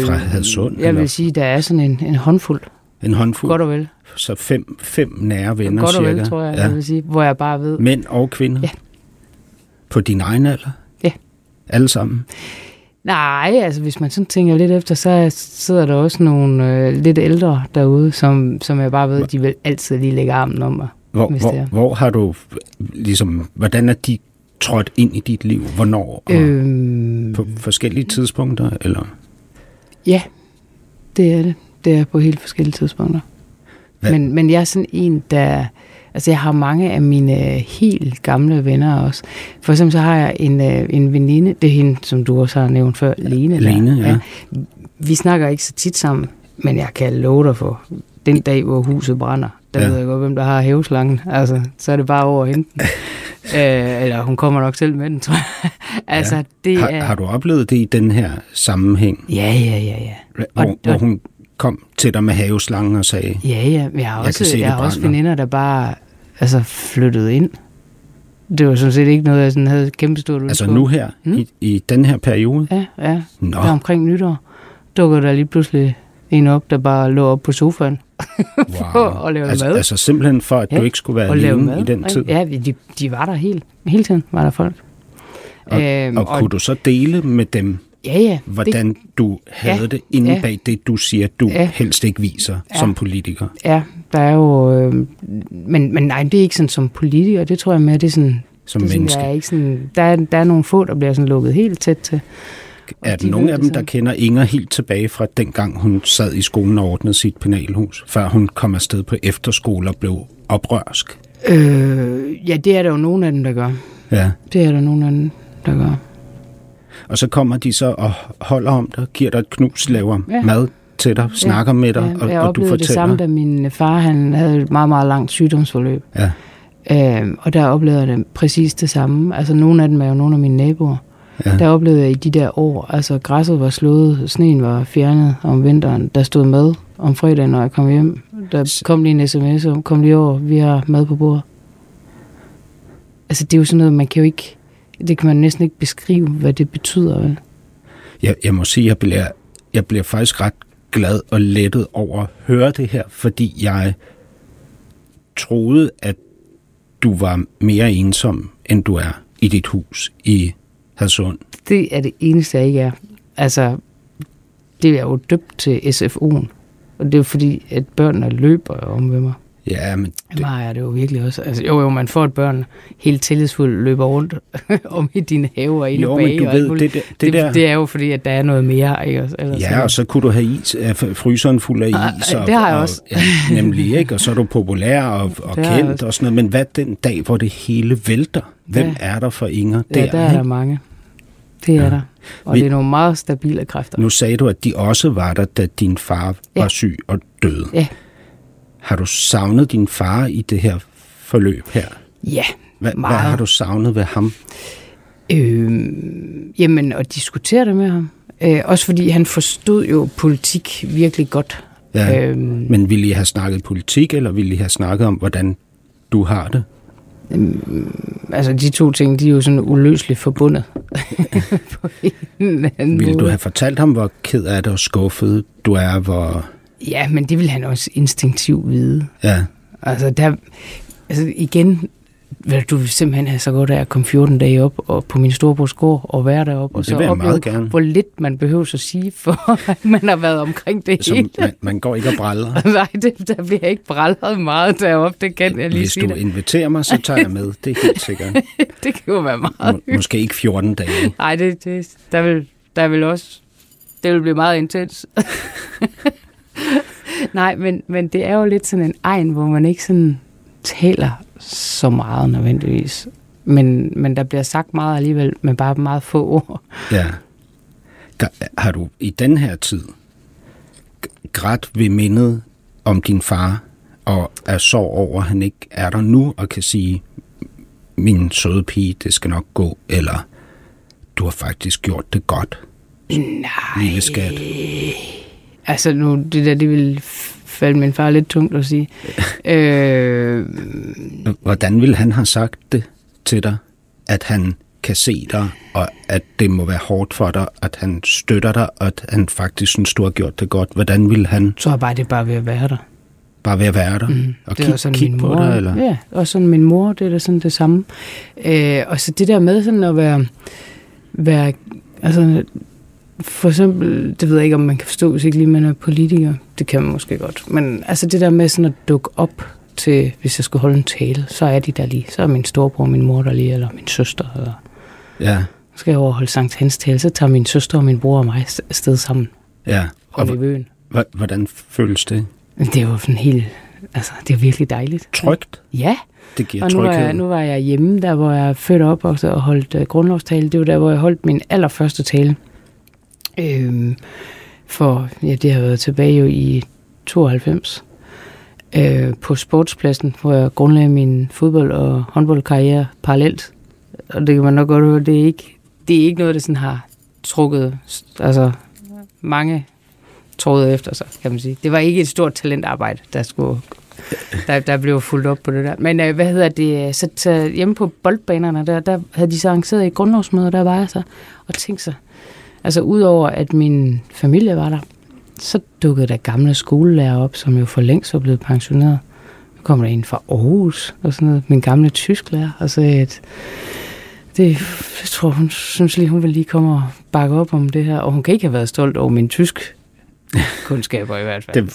fra Hadsund? Jeg vil sige, der er sådan en håndfuld. En håndfuld? Godt og vel. Så fem nære venner, godt cirka? Godt og vel, tror jeg, jeg vil sige. Hvor jeg bare ved... Mænd og kvinder? Ja. På din egen alder? Ja. Alle sammen? Nej, altså hvis man sådan tænker lidt efter, så sidder der også nogle lidt ældre derude, som jeg bare ved, de vil altid lige lægge armen om mig. Hvor har du ligesom, hvordan er de trådt ind i dit liv? Hvornår? På forskellige tidspunkter, eller? Ja, det er det. Det er på helt forskellige tidspunkter. Men jeg er sådan en, der... Altså, jeg har mange af mine helt gamle venner også. For eksempel så har jeg en veninde, det er hende, som du også har nævnt før, Lene. Lene, ja. Vi snakker ikke så tit sammen, men jeg kan love dig for, den dag, hvor huset brænder, der ved jeg godt, hvem der har hæveslangen. Altså, så er det bare over hende. Eller hun kommer nok selv med den, tror jeg. Altså, det er... Har du oplevet det i den her sammenhæng? Ja. Hvor hun kom til dig med haveslangen og sagde... Ja, men jeg har også veninder, der bare... Altså flyttet ind. Det var sådan set ikke noget, jeg sådan havde kæmpestort udskål. Altså nu her, i den her periode? Ja. Nå. Der omkring nytår, dukker der lige pludselig en op, der bare lå op på sofaen. Wow. Og lavede mad. Altså simpelthen for, at du ikke skulle være alene i den tid? Ja, de var der hele tiden, var der folk. Og kunne du så dele med dem, hvordan du havde det inde bag det, du siger, du helst ikke viser som politiker? Ja, der er jo... men nej, det er ikke sådan som politiker, det tror jeg mere, det er sådan... Som menneske. Sådan, der er nogle få, der bliver sådan lukket helt tæt til. Er der nogen af dem, der kender Inger helt tilbage fra dengang, hun sad i skolen og ordnede sit penalhus, før hun kom afsted på efterskole og blev oprørsk? Ja, det er der jo nogen af dem, der gør. Ja. Det er der nogen af dem, der gør. Og så kommer de så og holder om dig, giver dig et knus, laver mad til dig, snakker med dig, og du fortæller. Jeg oplevede det samme, da min far han havde et meget, meget langt sygdomsforløb. Ja. Og der oplevede jeg det præcis det samme. Altså, nogle af dem er jo nogle af mine naboer. Ja. Der oplevede jeg i de der år, altså græsset var slået, sneen var fjernet om vinteren, der stod mad om fredagen, når jeg kom hjem. Der kom lige en sms om, kom lige over, vi har mad på bordet. Altså, det er jo sådan noget, man kan jo ikke, det kan man næsten ikke beskrive, hvad det betyder, vel? Jeg må sige, jeg bliver faktisk ret glad og lettet over at høre det her, fordi jeg troede, at du var mere ensom, end du er i dit hus i Hadsund. Det er det eneste, jeg ikke er. Altså, det er jo døbt til SFO'en. Og det er jo fordi, at børnene løber om ved mig. Ja, men... Nej, det er jo virkelig også. Altså, jo, man får et børn helt tillidsfuldt løber rundt om i dine haver og ind og bage. Jo, men du ved, det er jo fordi, at der er noget mere, ikke? Eller ja, sådan. Og så kunne du have is, fryseren fuld af is. Og, det har jeg også. Og, ja, nemlig, ikke? Og så er du populær og kendt og sådan noget. Men hvad den dag, hvor det hele vælter? Hvem er der for Inger? Ja, der er der mange. Det er der. Og det er nogle meget stabile kræfter. Nu sagde du, at de også var der, da din far var syg og døde. Ja. Har du savnet din far i det her forløb her? Ja, meget. Hvad har du savnet ved ham? Jamen, at diskutere det med ham. Også fordi han forstod jo politik virkelig godt. Ja, men ville I have snakket politik, eller ville I have snakket om, hvordan du har det? Altså, de to ting, de er jo sådan uløseligt forbundet. Ville du have fortalt ham, hvor ked af det og skuffet du er, hvor... Ja, men det vil han også instinktivt vide. Ja. Altså, igen, du vil simpelthen have så godt af at komme 14 dage op og på min storebrors gård og være deroppe. Og så opleve, hvor lidt man behøver at sige, for at man har været omkring det hele. Man går ikke og brælder. Nej, der bliver ikke brældet meget deroppe, det kan jeg lige hvis sige. Hvis du inviterer mig, så tager jeg med, det er helt sikkert. Det kan jo være meget. Måske ikke 14 dage. Nej, det vil blive meget intens. Nej, men det er jo lidt sådan en egen, hvor man ikke sådan taler så meget nødvendigvis. Men der bliver sagt meget alligevel, men bare meget få ord. Ja. Har du i den her tid grædt ved mindet om din far, og er sorg over, at han ikke er der nu, og kan sige, min søde pige, det skal nok gå, eller du har faktisk gjort det godt, lille skat? Altså nu, det ville falde min far lidt tungt at sige. Hvordan ville han have sagt det til dig? At han kan se dig, og at det må være hårdt for dig, at han støtter dig, og at han faktisk synes, du har gjort det godt. Hvordan ville han... Så er det bare ved at være der. Bare ved at være der? Mm. Og kigge på dig? Eller? Ja, og sådan min mor, det er da sådan det samme. Og så det der med sådan at være altså... For eksempel, det ved jeg ikke, om man kan forstå, hvis ikke lige man er politiker. Det kan man måske godt. Men altså det der med sådan at dukke op til, hvis jeg skulle holde en tale, så er de der lige. Så er min storebror, min mor der lige, eller min søster. Eller... Ja. Så skal jeg overholde Sankt Hans tale, så tager min søster og min bror og mig afsted sammen. Ja. Og hvordan føles det? Det er jo sådan helt, altså det er virkelig dejligt. Trygt? Ja. Det giver tryghed. Nu var jeg hjemme, der hvor jeg født op og holdt grundlovstale. Det var der, hvor jeg holdt min allerførste tale. Det har været tilbage jo i 92 på sportspladsen, hvor jeg grundlagde min fodbold- og håndboldkarriere parallelt, og det kan man nok godt høre, det er ikke noget, der sådan har trukket altså mange tråde efter sig, kan man sige. Det var ikke et stort talentarbejde, der blev fuldt op på det der, men så hjemme på boldbanerne der havde de så arrangeret et grundlovsmøde, og der var jeg så og tænkte så. Altså udover at min familie var der, så dukkede der gamle skolelærer op, som jo for længst var blevet pensioneret. Nu kom der en fra Aarhus og sådan noget, min gamle tysklærer, og så jeg tror hun synes lige, hun vil lige komme og bakke op om det her, og hun kan ikke have været stolt over min tysk kundskaber i hvert fald.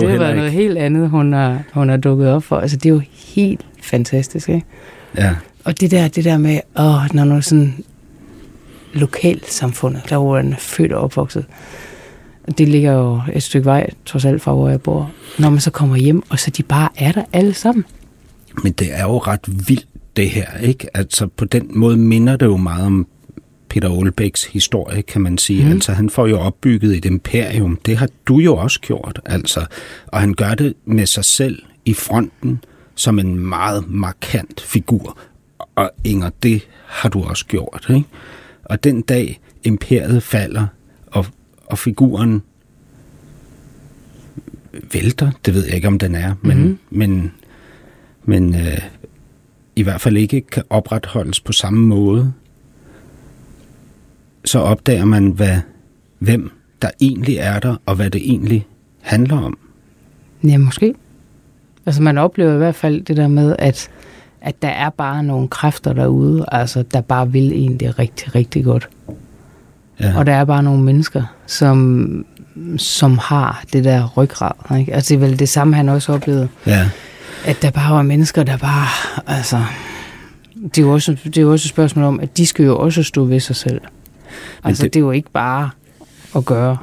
Det har været noget helt andet, hun har dukket op for. Altså det er jo helt fantastisk, ikke? Ja. Og det der med, når nu sådan lokalsamfundet, der hvor man er født og opvokset. Det ligger jo et stykke vej, trods alt fra hvor jeg bor, når man så kommer hjem, og så de bare er der alle sammen. Men det er jo ret vildt det her, ikke? Altså på den måde minder det jo meget om Peter Aalbæks historie, kan man sige. Mm. Altså, han får jo opbygget et imperium. Det har du jo også gjort, altså. Og han gør det med sig selv i fronten som en meget markant figur. Og Inger, det har du også gjort, ikke? Og den dag imperiet falder, og figuren vælter, det ved jeg ikke, om den er, men i hvert fald ikke kan opretholdes på samme måde, så opdager man, hvem der egentlig er der, og hvad det egentlig handler om. Ja, måske. Altså, man oplever i hvert fald det der med, at der er bare nogle kræfter derude, altså, der bare vil en det rigtig, rigtig godt. Ja. Og der er bare nogle mennesker, som har det der ryggrad, ikke? Altså, det er vel det samme, han også oplevede. Ja. At der bare var mennesker, der bare, altså... Det er jo også et spørgsmål om, at de skal jo også stå ved sig selv. Altså, det er jo ikke bare at gøre.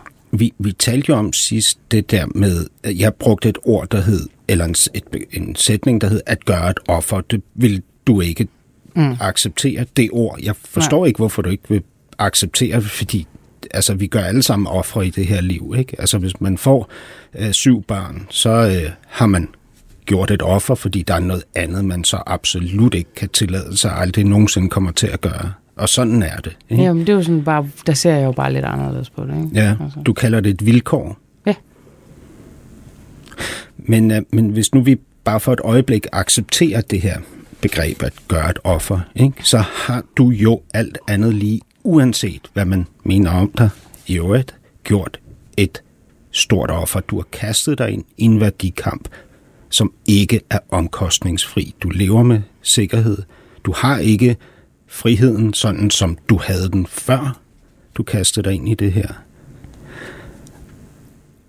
Vi talte jo om sidst det der med, jeg brugte et ord, der hed, eller en sætning, der hed, at gøre et offer. Det vil du ikke acceptere, det ord. Jeg forstår ikke, hvorfor du ikke vil acceptere, fordi altså, vi gør alle sammen ofre i det her liv, ikke? Altså, hvis man får 7 børn, så har man gjort et offer, fordi der er noget andet, man så absolut ikke kan tillade sig, aldrig nogensinde kommer til at gøre. Og sådan er det, ikke? Jamen, det er jo sådan bare, der ser jeg jo bare lidt anderledes på det, ikke? Ja, altså. Du kalder det et vilkår. Ja. Men hvis nu vi bare for et øjeblik accepterer det her begreb at gøre et offer, ikke? Så har du jo alt andet lige, uanset hvad man mener om dig, i øvrigt gjort et stort offer. Du har kastet dig ind i en værdikamp, som ikke er omkostningsfri. Du lever med sikkerhed. Du har ikke friheden, sådan som du havde den før du kastede dig ind i det her.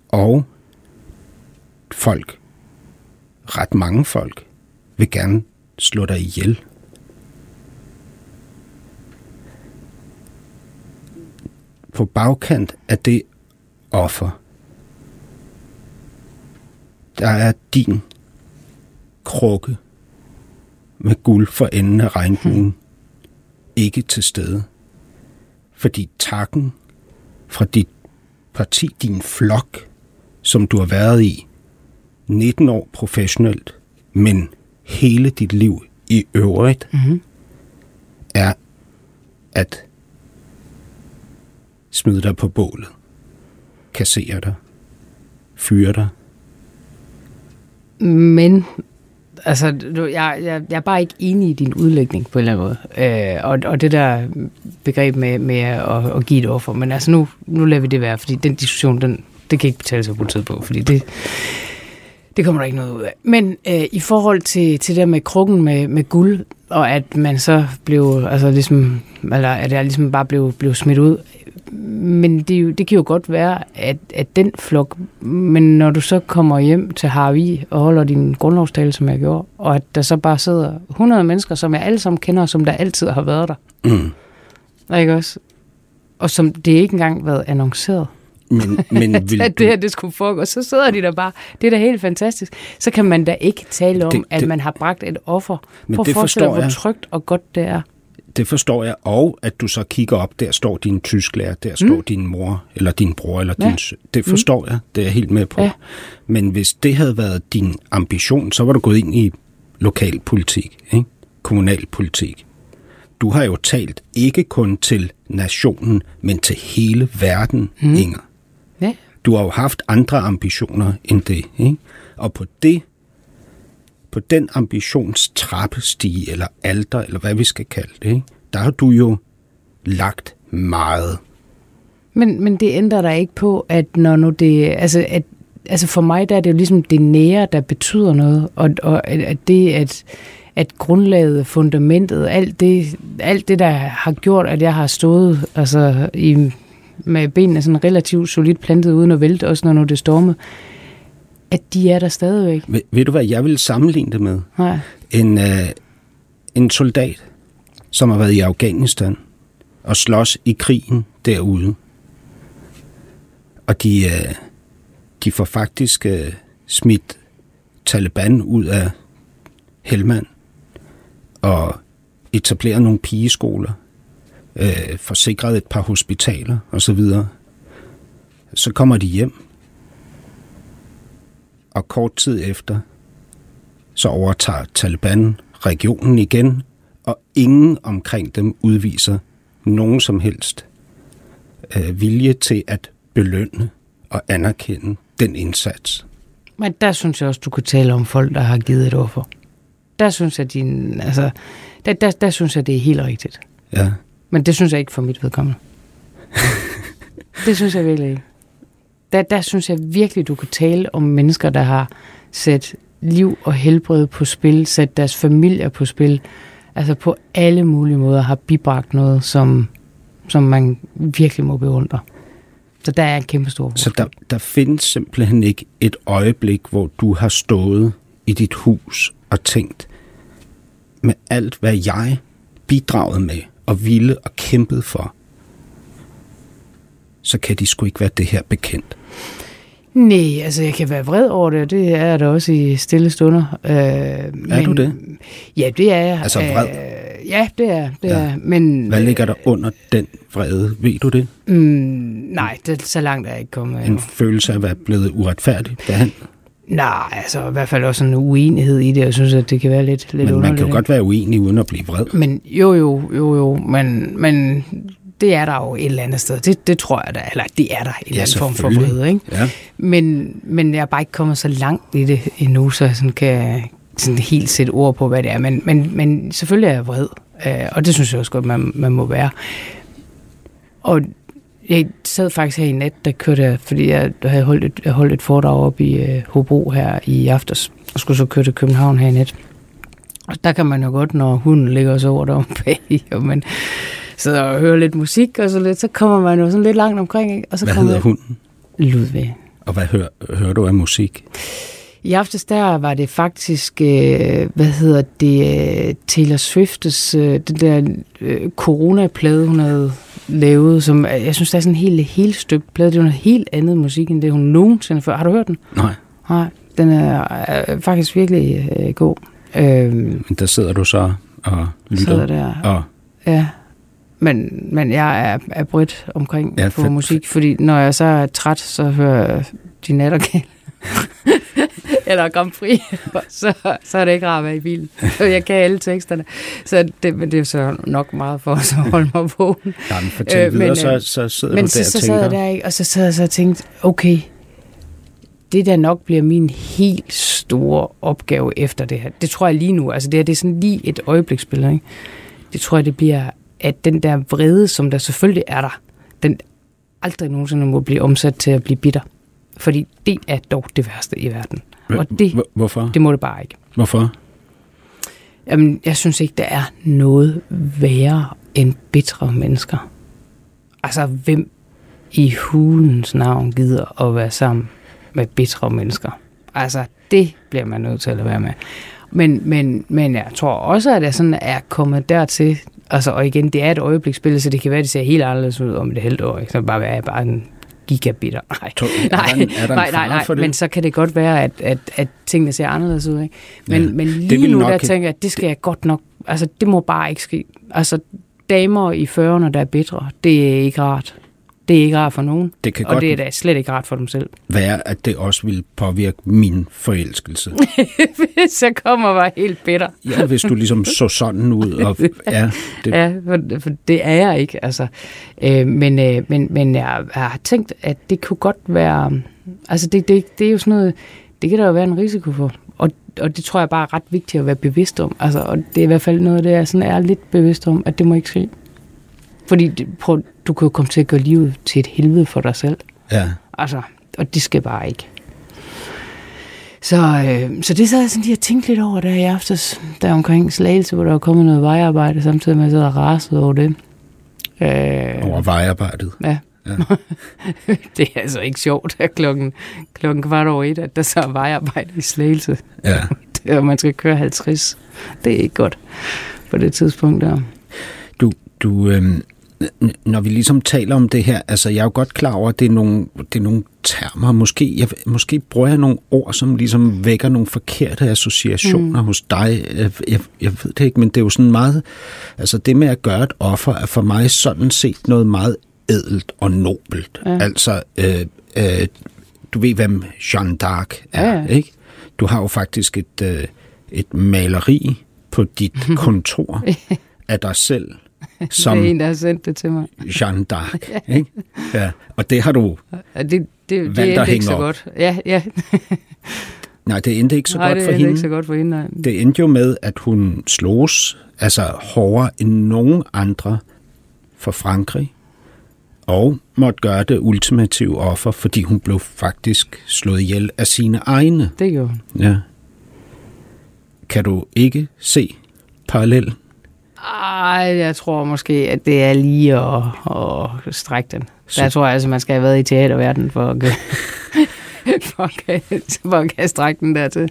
Og folk, ret mange folk, vil gerne slå dig ihjel. På bagkant af det offer, der er din krukke med guld for enden af regnbuen ikke til stede. Fordi takken fra dit parti, din flok, som du har været i 19 år professionelt, men hele dit liv i øvrigt, er at smide dig på bålet, kassere dig, fyre dig. Men altså, jeg er bare ikke enig i din udlægning på en eller anden måde. Og det der begreb med at give et offer. Men altså, nu lader vi det være, fordi den diskussion, det kan ikke betale sig på tid på, fordi det kommer der ikke noget ud af. Men i forhold til det med krukken med guld, og at man så blev, altså ligesom, eller at jeg ligesom bare blev smidt ud. Men det kan jo godt være, at den flok, men når du så kommer hjem til Harvey og holder din grundlovstale, som jeg gjorde, og at der så bare sidder 100 mennesker, som jeg alle sammen kender, som der altid har været der. Mm. Ikke også? Og som det ikke engang været annonceret. Men vil at det her, det skulle foregå, så sidder de der bare. Det er da helt fantastisk. Så kan man da ikke tale om, at man har bragt et offer. Prøv at forestille dig, hvor trygt og godt det er. Det forstår jeg, og at du så kigger op, der står din tysklærer, der står din mor, eller din bror, eller din søn. Det forstår jeg, det er jeg helt med på. Ja. Men hvis det havde været din ambition, så var du gået ind i lokalpolitik, ikke? Kommunalpolitik. Du har jo talt ikke kun til nationen, men til hele verden, Inger. Ja. Du har jo haft andre ambitioner end det, ikke? Og på den ambitionstrappestige, eller alter, eller hvad vi skal kalde det, ikke? Der har du jo lagt meget. Men det ændrer der ikke på, at når nu det... Altså for mig, der er det jo ligesom det nære, der betyder noget, og at det, at grundlaget, fundamentet, alt det, der har gjort, at jeg har stået altså, med benene sådan relativt solidt plantet uden at vælte, også når nu det stormede, at de er der stadigvæk. Ved du hvad, jeg vil sammenligne det med? En soldat, som har været i Afghanistan, og slås i krigen derude. Og de får faktisk smidt Taliban ud af Helmand og etablerer nogle pigeskoler, forsikret et par hospitaler osv. Så kommer de hjem, og kort tid efter, så overtager Taliban regionen igen, og ingen omkring dem udviser nogen som helst vilje til at belønne og anerkende den indsats. Men der synes jeg også, du kunne tale om folk, der har givet et offer. Der synes jeg, der synes jeg, det er helt rigtigt. Ja. Men det synes jeg ikke for mit vedkommende. Det synes jeg virkelig ikke. Der synes jeg virkelig, du kunne tale om mennesker, der har sat liv og helbred på spil, sat deres familier på spil, altså på alle mulige måder har bibragt noget, som man virkelig må beundre. Så der er en kæmpe stor forskel. Så der findes simpelthen ikke et øjeblik, hvor du har stået i dit hus og tænkt, med alt, hvad jeg bidragede med og ville og kæmpede for, så kan de sgu ikke være det her bekendt. Nej, altså jeg kan være vred over det, og det er jeg da også i stille stunder. Du det? Ja, det er jeg. Altså vred? Ja, det er. Men, hvad ligger der under den vrede? Ved du det? Nej, det er så langt er jeg ikke kommet. En følelse af at være blevet uretfærdig? Nej, altså i hvert fald også en uenighed i det, jeg synes, at det kan være lidt underligt. Men man kan jo godt være uenig uden at blive vred. Men jo, men det er der jo et eller andet sted. Det tror jeg da, eller det er der en eller anden form for vrede, ikke? Ja. Men jeg er bare ikke kommet så langt i det endnu, så jeg sådan kan sådan helt sætte ord på, hvad det er. Men selvfølgelig er jeg vred, og det synes jeg også godt, man må være. Og jeg sad faktisk her i nat, der kørte jeg, fordi jeg holdt et foredrag op i Hobro her i aftes, og skulle så køre til København her i nat. Og der kan man jo godt, når hunden ligger så over derom bag, og man sidder og hører lidt musik, og så lidt, så kommer man jo sådan lidt langt omkring, ikke? Og så hvad hedder hunden? Ludvig. Og hvad hører du af musik? I aftes der var det faktisk, Taylor Swift's, den der Corona-plade, hun havde lavet, som jeg synes, der er sådan en helt støbt plade. Det er jo noget helt andet musik, end det hun nogensinde før. Har du hørt den? Nej, den er faktisk virkelig god. Men der sidder du så og lytter? Der. Og... Ja, men jeg er bredt omkring på musik, fordi når jeg så er træt, så hører jeg de nattergale. Eller Grand Prix, så er det ikke rart at være i bilen. Jeg kan alle teksterne. Så det er så nok meget for os at holde mig vågen. Jamen, så sidder du der og tænker. Og så sad jeg så og tænkte, okay, det der nok bliver min helt store opgave efter det her. Det tror jeg lige nu. Altså det her, det er sådan lige et øjebliksbillede, ikke? Det tror jeg, det bliver, at den der vrede, som der selvfølgelig er der, den aldrig nogensinde må blive omsat til at blive bitter. Fordi det er dog det værste i verden. Og det, hvorfor? Det må det bare ikke. Hvorfor? Jamen, jeg synes ikke, der er noget værre end bitre mennesker. Altså, hvem i hulens navn gider at være sammen med bitre mennesker? Altså, det bliver man nødt til at være med. Men jeg tror også, at jeg sådan er kommet dertil. Altså, og igen, det er et øjebliksspil, så det kan være, at det ser helt anderledes ud om det halvt år. Ikke? Så bare være bare en... gigabitter. Nej, men så kan det godt være, at tingene ser anderledes ud, ikke? Men lige nu, der tænker jeg, at det skal jeg godt nok, altså det må bare ikke ske. Altså damer i 40'erne, der er bitre, det er ikke rart. Det er ikke rart for nogen, og det er da slet ikke rart for dem selv. Være, at det også ville påvirke min forelskelse. Hvis jeg kommer bare helt bitter. Ja, hvis du ligesom så sådan ud. Og, ja, det... ja, for det er jeg ikke. Altså. Men jeg har tænkt, at det kunne godt være... Altså, det er jo sådan noget... Det kan der jo være en risiko for. Og det tror jeg bare er ret vigtigt at være bevidst om. Altså, og det er i hvert fald noget, det jeg sådan er lidt bevidst om, at det må ikke ske. Fordi du kan jo komme til at gøre livet til et helvede for dig selv. Ja. Altså, og det skal bare ikke. Så det sad jeg sådan lige og tænkte lidt over der i aftes, der omkring Slagelse, hvor der var kommet noget vejarbejde, samtidig med at jeg sad og rasede over det. Over vejarbejdet? Ja. Det er altså ikke sjovt, at klokken 1:15, at der så er vejarbejde i Slagelse. Ja. Og man skal køre 50. Det er ikke godt på det tidspunkt der. Du når vi ligesom taler om det her, altså jeg er jo godt klar over, at det er nogle termer, måske bruger jeg nogle ord, som ligesom vækker nogle forkerte associationer hos dig. Jeg ved det ikke, men det er jo sådan meget, altså det med at gøre et offer, er for mig sådan set noget meget ædelt og nobelt. Ja. Altså, du ved, hvem Jeanne d'Arc er, ikke? Du har jo faktisk et maleri på dit kontor af dig selv. Som det er en, der har sendt det til mig. Jeanne d'Arc, ikke? Ja. Og det har du valgt at hænge op. Ja. Nej, det endte ikke så godt for hende. Nej, det endte ikke så godt for hende, nej. Det endte jo med, at hun slogs hårdere end nogen andre for Frankrig, og måtte gøre det ultimative offer, fordi hun blev faktisk slået ihjel af sine egne. Det gjorde hun. Ja. Kan du ikke se parallellen? Ej, jeg tror måske, at det er lige at strække den. Så jeg tror altså, man skal have været i teaterverdenen for at strække den der til.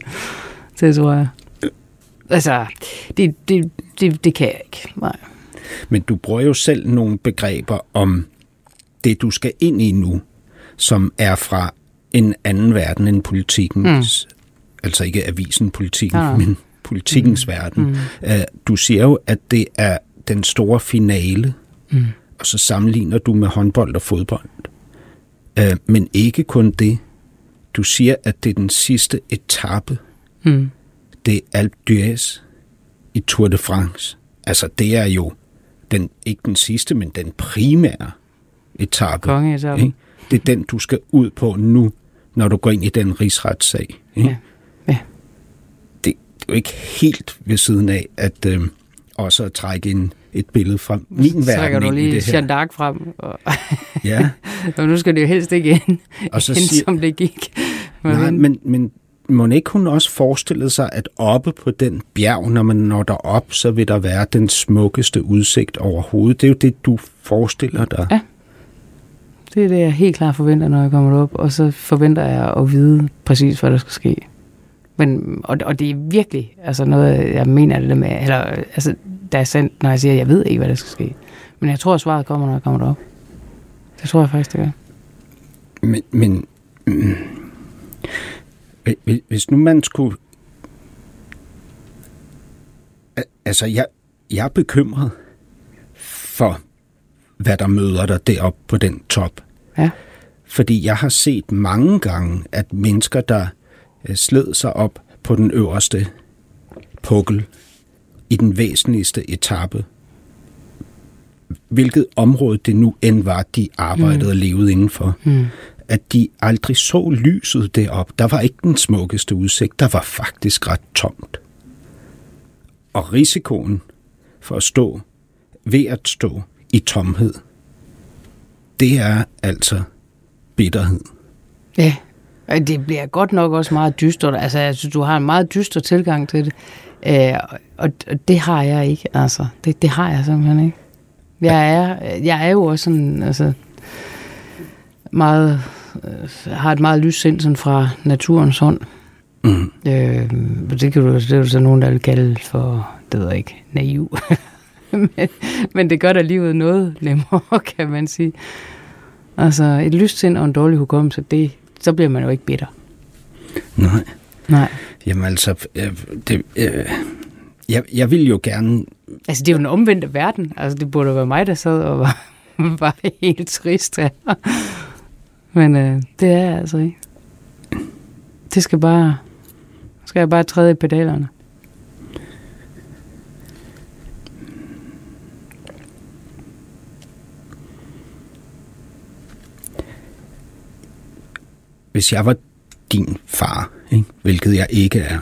Det tror jeg. Altså, det kan jeg ikke. Nej. Men du bruger jo selv nogle begreber om det, du skal ind i nu, som er fra en anden verden end politikens. Altså ikke avisen Politiken, men politikens verden. Du siger jo, at det er den store finale, og så sammenligner du med håndbold og fodbold. Men ikke kun det. Du siger, at det er den sidste etape. Det er Alpe d'Huez i Tour de France. Altså, det er jo ikke den sidste, men den primære etape. Ikke? Det er den, du skal ud på nu, når du går ind i den rigsretssag. Ikke? Ja. Det er jo ikke helt ved siden af, at også at trække et billede fra min verden ind i det her. Jeanne d'Arc frem. Og ja. Og nu skal det jo helst ikke ind, som det gik. Nej, men må ikke hun også forestille sig, at oppe på den bjerg, når man når derop, så vil der være den smukkeste udsigt overhovedet. Det er jo det, du forestiller dig. Ja. Det er det, jeg helt klart forventer, når jeg kommer derop. Og så forventer jeg at vide præcis, hvad der skal ske. Men, og det er virkelig altså noget, jeg mener det med, eller, altså, der er sendt, når jeg siger, at jeg ved ikke, hvad der skal ske. Men jeg tror, at svaret kommer, når jeg kommer derop. Det tror jeg faktisk, det gør. Men hvis nu man skulle... Altså, jeg er bekymret for, hvad der møder dig deroppe på den top. Ja. Fordi jeg har set mange gange, at mennesker, der sled sig op på den øverste pukkel i den væsentligste etape, hvilket område det nu end var, de arbejdede og levede indenfor, at de aldrig så lyset deroppe. Der var ikke den smukkeste udsigt, der var faktisk ret tomt. Og risikoen for at stå ved at stå i tomhed, det er altså bitterhed. Ja, og det bliver godt nok også meget dystert. Altså, jeg synes, du har en meget dyster tilgang til det. Og det har jeg ikke, altså. Det har jeg simpelthen ikke. Jeg er jo også sådan, altså, meget, har et meget lyst sind sådan fra naturens hånd. Det er jo så nogen, der vil kalde for, det ved jeg ikke, naiv. Men det gør da livet noget nemmere, kan man sige. Altså, et lyst sind og en dårlig hukommelse, så bliver man jo ikke bitter. Nej. Jamen altså, jeg vil jo gerne... Altså, det er jo den omvendte verden. Altså, det burde være mig, der sad og var helt trist. Ja. Men det er jeg altså ikke. Det skal bare... Skal jeg bare træde i pedalerne? Hvis jeg var din far, ikke? Hvilket jeg ikke er,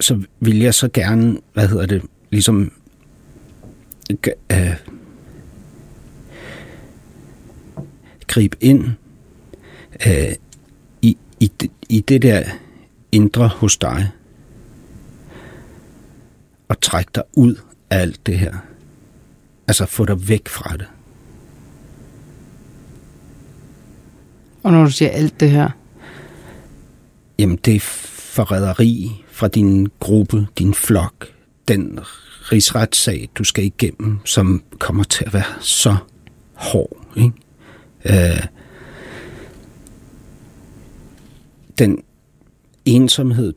så ville jeg så gerne, ligesom gribe ind i det der indre hos dig og trække dig ud af alt det her. Altså få dig væk fra det. Og når du siger alt det her? Jamen det er forræderi fra din gruppe, din flok, den rigsretssag, du skal igennem, som kommer til at være så hård, ikke? Den ensomhed,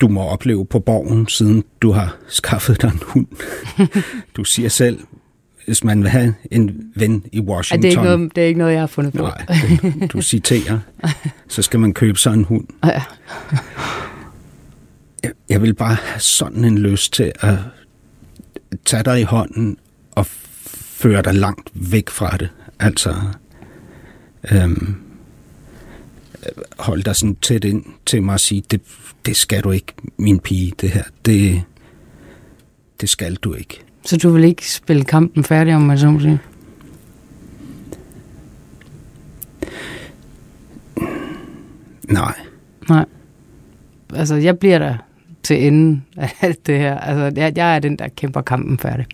du må opleve på borgen, siden du har skaffet dig en hund. Du siger selv, hvis man vil have en ven i Washington... Det er ikke noget, jeg har fundet på. Nej, du citerer. Så skal man købe sådan en hund. Jeg vil bare have sådan en lyst til at tage dig i hånden og føre dig langt væk fra det. Altså... hold dig sådan tæt ind til mig og sige, det skal du ikke, min pige, det her. Det skal du ikke. Så du vil ikke spille kampen færdig, om man så må sige? Nej. Altså, jeg bliver der til enden af alt det her. Altså, jeg er den, der kæmper kampen færdig.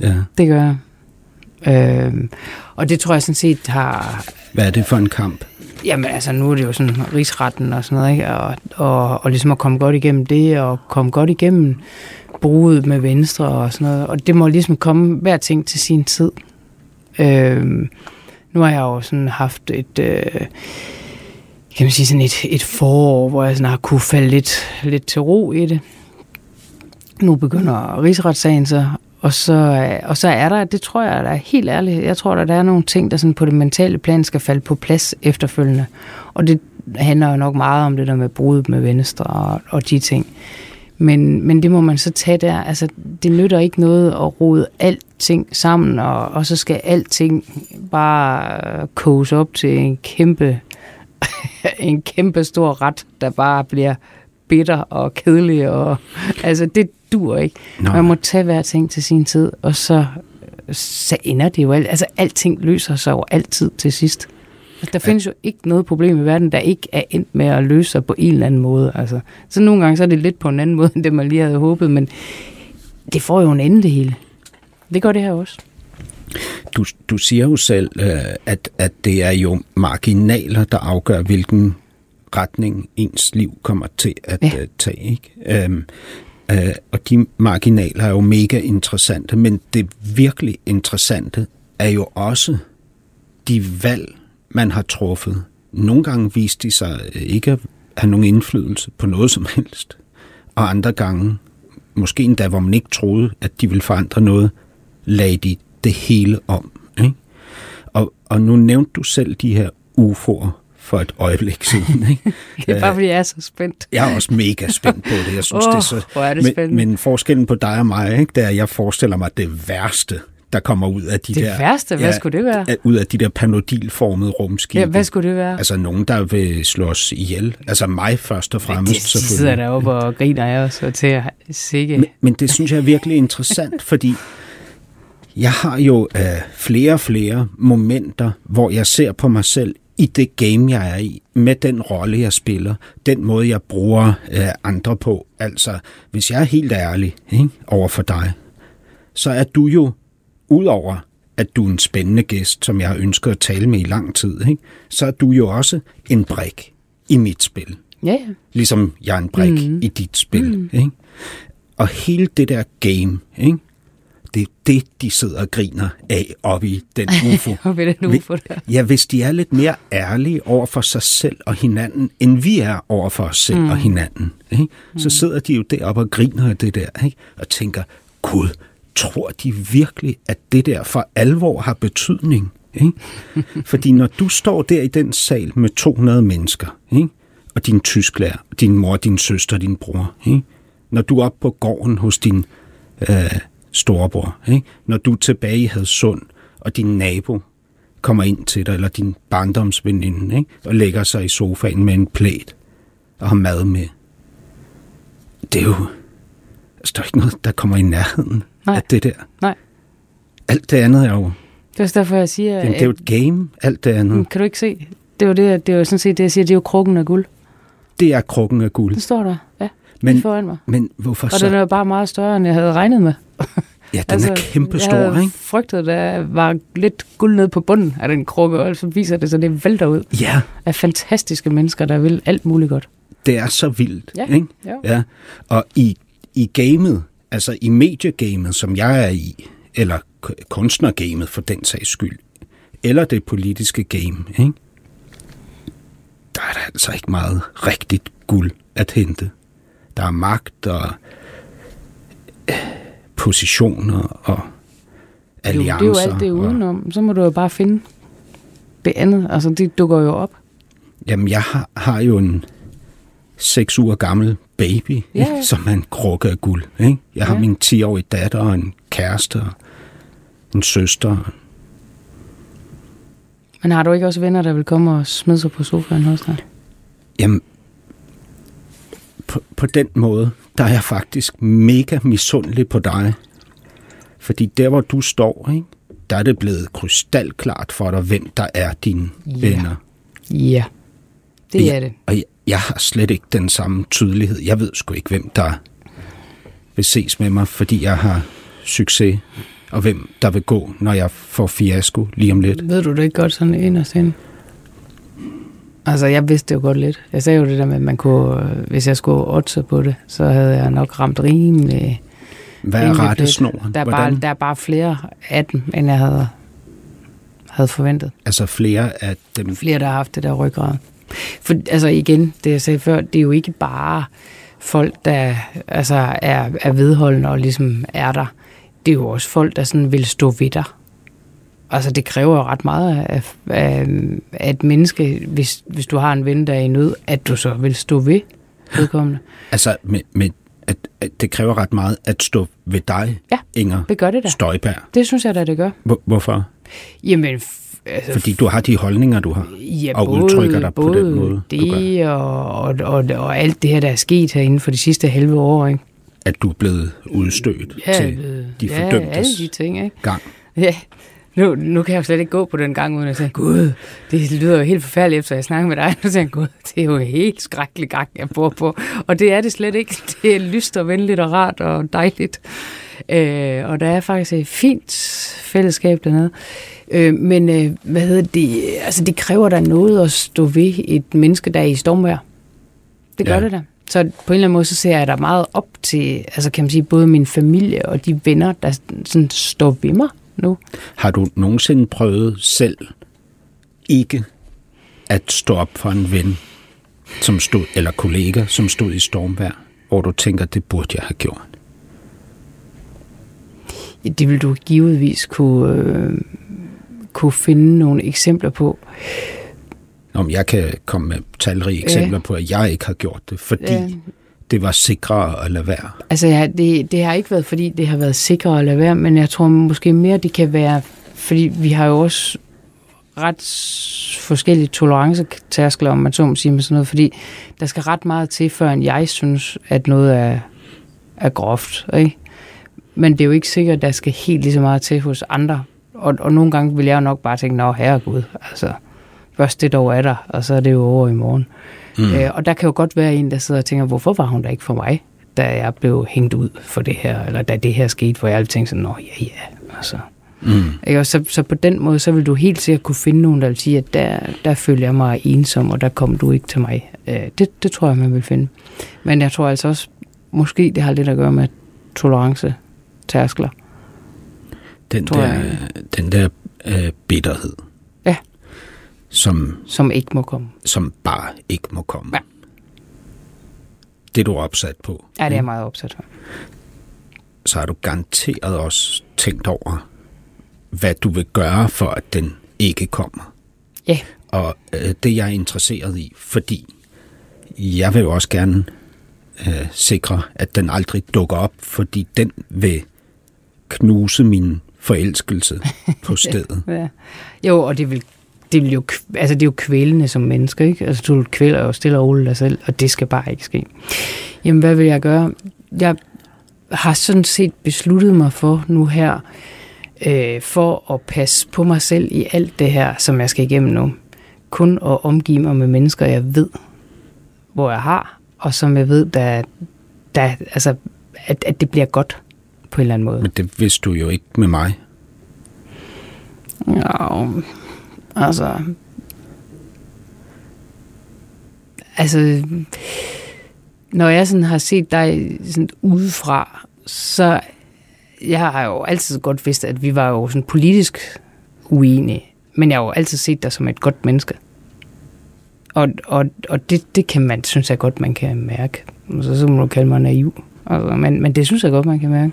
Ja. Det gør jeg. Og det tror jeg sådan set har... Hvad er det for en kamp? Jamen altså, nu er det jo sådan rigsretten og sådan noget, ikke? Og ligesom at komme godt igennem det, og komme godt igennem bruget med Venstre og sådan noget. Og det må ligesom komme hver ting til sin tid. Nu har jeg jo sådan haft et, kan man sige sådan et forår, hvor jeg sådan har kunne falde lidt til ro i det. Nu begynder rigsretssagen så, og så er der, det tror jeg, der er helt ærligt, jeg tror, der er nogle ting, der sådan på det mentale plan skal falde på plads efterfølgende. Og det handler jo nok meget om det der med brudet med Venstre og de ting. Men det må man så tage der. Altså, det nytter ikke noget at rode alting sammen, og så skal alting bare koges op til en kæmpe stor ret, der bare bliver bitter og kedelig. Og, altså, det dur ikke. Nej. Man må tage hver ting til sin tid, og så ender det jo alt. Altså, alting løser sig jo altid til sidst. Der findes jo ikke noget problem i verden, der ikke er endt med at løse sig på en eller anden måde. Altså. Så nogle gange så er det lidt på en anden måde, end det man lige havde håbet, men det får jo en ende det hele. Det gør det her også. Du siger jo selv, at det er jo marginaler, der afgør, hvilken retning ens liv kommer til at tage. Ikke? Og de marginaler er jo mega interessante, men det virkelig interessante er jo også de valg, man har truffet. Nogle gange viste de sig ikke at have nogen indflydelse på noget som helst. Og andre gange, måske endda, hvor man ikke troede, at de ville forandre noget, lagde de det hele om. Ikke? Og nu nævnte du selv de her UFO'er for et øjeblik siden. Ikke? Det er bare, fordi jeg er så spændt. Jeg er også mega spændt på det. Jeg synes, det er så... Hvor er det spændende. Men forskellen på dig og mig, ikke, det er, at jeg forestiller mig det værste, der kommer ud af de det der... Det værste? Hvad skulle det være? Ud af de der panodilformede rumskibe. Ja, hvad skulle det være? Altså nogen, der vil slås ihjel. Altså mig først og fremmest. De sidder deroppe og griner jeg også til at sikke. Men det synes jeg er virkelig interessant, fordi jeg har jo flere og flere momenter, hvor jeg ser på mig selv i det game, jeg er i, med den rolle, jeg spiller, den måde, jeg bruger andre på. Altså, hvis jeg er helt ærlig over for dig, så er du jo udover at du er en spændende gæst, som jeg har ønsket at tale med i lang tid, ikke? Så er du jo også en brik i mit spil. Yeah. Ligesom jeg er en brik i dit spil. Ikke? Og hele det der game, ikke? Det er det, de sidder og griner af oppe i den UFO. Ja, hvis de er lidt mere ærlige over for sig selv og hinanden, end vi er over for os selv og hinanden, ikke? Så sidder de jo deroppe og griner af det der, ikke? Og tænker, Gud, tror de virkelig, at det der for alvor har betydning? Ikke? Fordi når du står der i den sal med 200 mennesker, ikke? Og din tysklærer, din mor, din søster, din bror, ikke? Når du er oppe på gården hos din storebror, ikke? Når du er tilbage i Hadsund, og din nabo kommer ind til dig, eller din barndomsveninde, ikke? Og lægger sig i sofaen med en plæt og har mad med. Det er jo... Der er ikke noget, der kommer i nærheden. Nej. Af det der. Nej. Alt det andet er jo... Det er også derfor, jeg siger... Jamen, det er jo et game, alt det andet. Kan du ikke se? Det er jo sådan set det, jeg siger, det er jo krukken af guld. Det er krukken af guld. Det står der, ja. Men, foran mig. Men hvorfor så? Og den er jo bare meget større, end jeg havde regnet med. Ja, den altså, er kæmpe stor, ikke? Jeg havde frygtet, der var lidt guld nede på bunden af den krukke, og så viser det, så det vælter ud. Ja. Af fantastiske mennesker, der vil alt muligt godt. Det er så vildt, ja, ikke? Ja. Og i gamet, altså i mediegamet, som jeg er i, eller kunstnergamet for den sags skyld, eller det politiske game, ikke? Der er der altså ikke meget rigtigt guld at hente. Der er magt og positioner og alliancer. Jo, det er jo alt det udenom. Så må du jo bare finde det andet. Altså, det dukker jo op. Jamen, jeg har jo en 6 uger gammel baby, ja. Som er en krukke af guld. Ikke? Jeg har min 10-årige datter og en kæreste og en søster. Men har du ikke også venner, der vil komme og smide sig på sofaen hos dig? Jamen, på den måde, der er jeg faktisk mega misundelig på dig. Fordi der, hvor du står, ikke, der er det blevet krystalklart for dig, hvem der er dine venner. Ja, det er det. Og jeg har slet ikke den samme tydelighed. Jeg ved sgu ikke, hvem der vil ses med mig, fordi jeg har succes, og hvem der vil gå, når jeg får fiasko lige om lidt. Ved du det ikke godt sådan inderst inde? Altså, jeg vidste jo godt lidt. Jeg sagde jo det der med, at man kunne, hvis jeg skulle otte på det, så havde jeg nok ramt rimelig. Hvad er rettesnoren? Der er bare flere af dem, end jeg havde forventet. Altså flere af dem? Flere, der har haft det der ryggrad. For, altså igen, det jeg sagde før, det er jo ikke bare folk, der altså, er vedholdende og ligesom er der. Det er jo også folk, der sådan vil stå ved dig. Altså, det kræver jo ret meget af et menneske, hvis du har en ven, der er i nød, at du så vil stå ved vedkommende. Altså, men at det kræver ret meget at stå ved dig, ja, Inger det gør det da. Støjberg. Det synes jeg da, det gør. Hvorfor? Jamen, altså, fordi du har de holdninger, du har, ja, og udtrykker dig på den måde, du gør. Det og alt det her, der er sket herinde for de sidste halve år, ikke? At du er blevet udstødt til de fordømtes alle de ting, ikke? Gang. Ja, nu kan jeg jo slet ikke gå på den gang, uden at sige, gud, det lyder jo helt forfærdeligt, efter jeg snakker med dig, og siger, gud, det er jo en helt skrækkelig gang, jeg bor på. Og det er det slet ikke. Det er lyst og venligt og rart og dejligt. Og der er faktisk et fint fællesskab dernede. Men hvad hedder det? Altså, det kræver da noget at stå ved et menneske, der er i stormvejr. Det gør det da. Så på en eller anden måde, så ser jeg da meget op til, altså kan man sige, både min familie og de venner, der sådan står ved mig nu. Har du nogensinde prøvet selv ikke at stå op for en ven, som stod, eller kollega, som stod i stormvejr, hvor du tænker, det burde jeg have gjort? Ja, det vil du givetvis kunne finde nogle eksempler på. Om jeg kan komme med talrige eksempler på, at jeg ikke har gjort det, fordi det var sikrere at lade være. Altså, det har ikke været, fordi det har været sikrere at lade være, men jeg tror måske mere, det kan være, fordi vi har jo også ret forskellige tolerancetærskler, om man så må sige med sådan noget, fordi der skal ret meget til, før jeg synes, at noget er groft, ikke? Men det er jo ikke sikkert, at der skal helt lige så meget til hos andre. Og nogle gange vil jeg jo nok bare tænke, nå, herregud, altså, først det dog er der, og så er det jo over i morgen. Mm. Og der kan jo godt være en, der sidder og tænker, hvorfor var hun der ikke for mig, da jeg blev hængt ud for det her, eller da det her skete, hvor jeg altid tænkte sådan, nå ja, altså. Mm. Så på den måde, så vil du helt sikkert kunne finde nogen, der vil sige, at der føler jeg mig ensom, og der kom du ikke til mig. Det tror jeg, man vil finde. Men jeg tror altså også, måske det har lidt at gøre med tolerancetærskler. Den der bitterhed. Ja. Som ikke må komme. Som bare ikke må komme. Ja. Det er du opsat på. Ja, det er jeg meget opsat på. Så har du garanteret også tænkt over, hvad du vil gøre, for at den ikke kommer. Ja. Og det jeg er interesseret i, fordi jeg vil jo også gerne sikre, at den aldrig dukker op, fordi den vil knuse min forelskelse på stedet. Ja. Jo, og det vil jo, altså det er jo kvælende som menneske, ikke? Altså du kvæler jo stille og roligt dig selv, og det skal bare ikke ske. Jamen, hvad vil jeg gøre? Jeg har sådan set besluttet mig for nu her, for at passe på mig selv i alt det her, som jeg skal igennem nu. Kun at omgive mig med mennesker, jeg ved, hvor jeg har, og som jeg ved, der altså, at det bliver godt på en eller anden måde. Men det vidste du jo ikke med mig. Ja, altså, når jeg sådan har set dig sådan udefra, så jeg har jo altid godt vidst, at vi var jo sådan politisk uenige, men jeg har jo altid set dig som et godt menneske. Og det kan man, synes jeg godt, man kan mærke. Så må du kalde mig naiv. Altså, men det synes jeg godt, man kan mærke.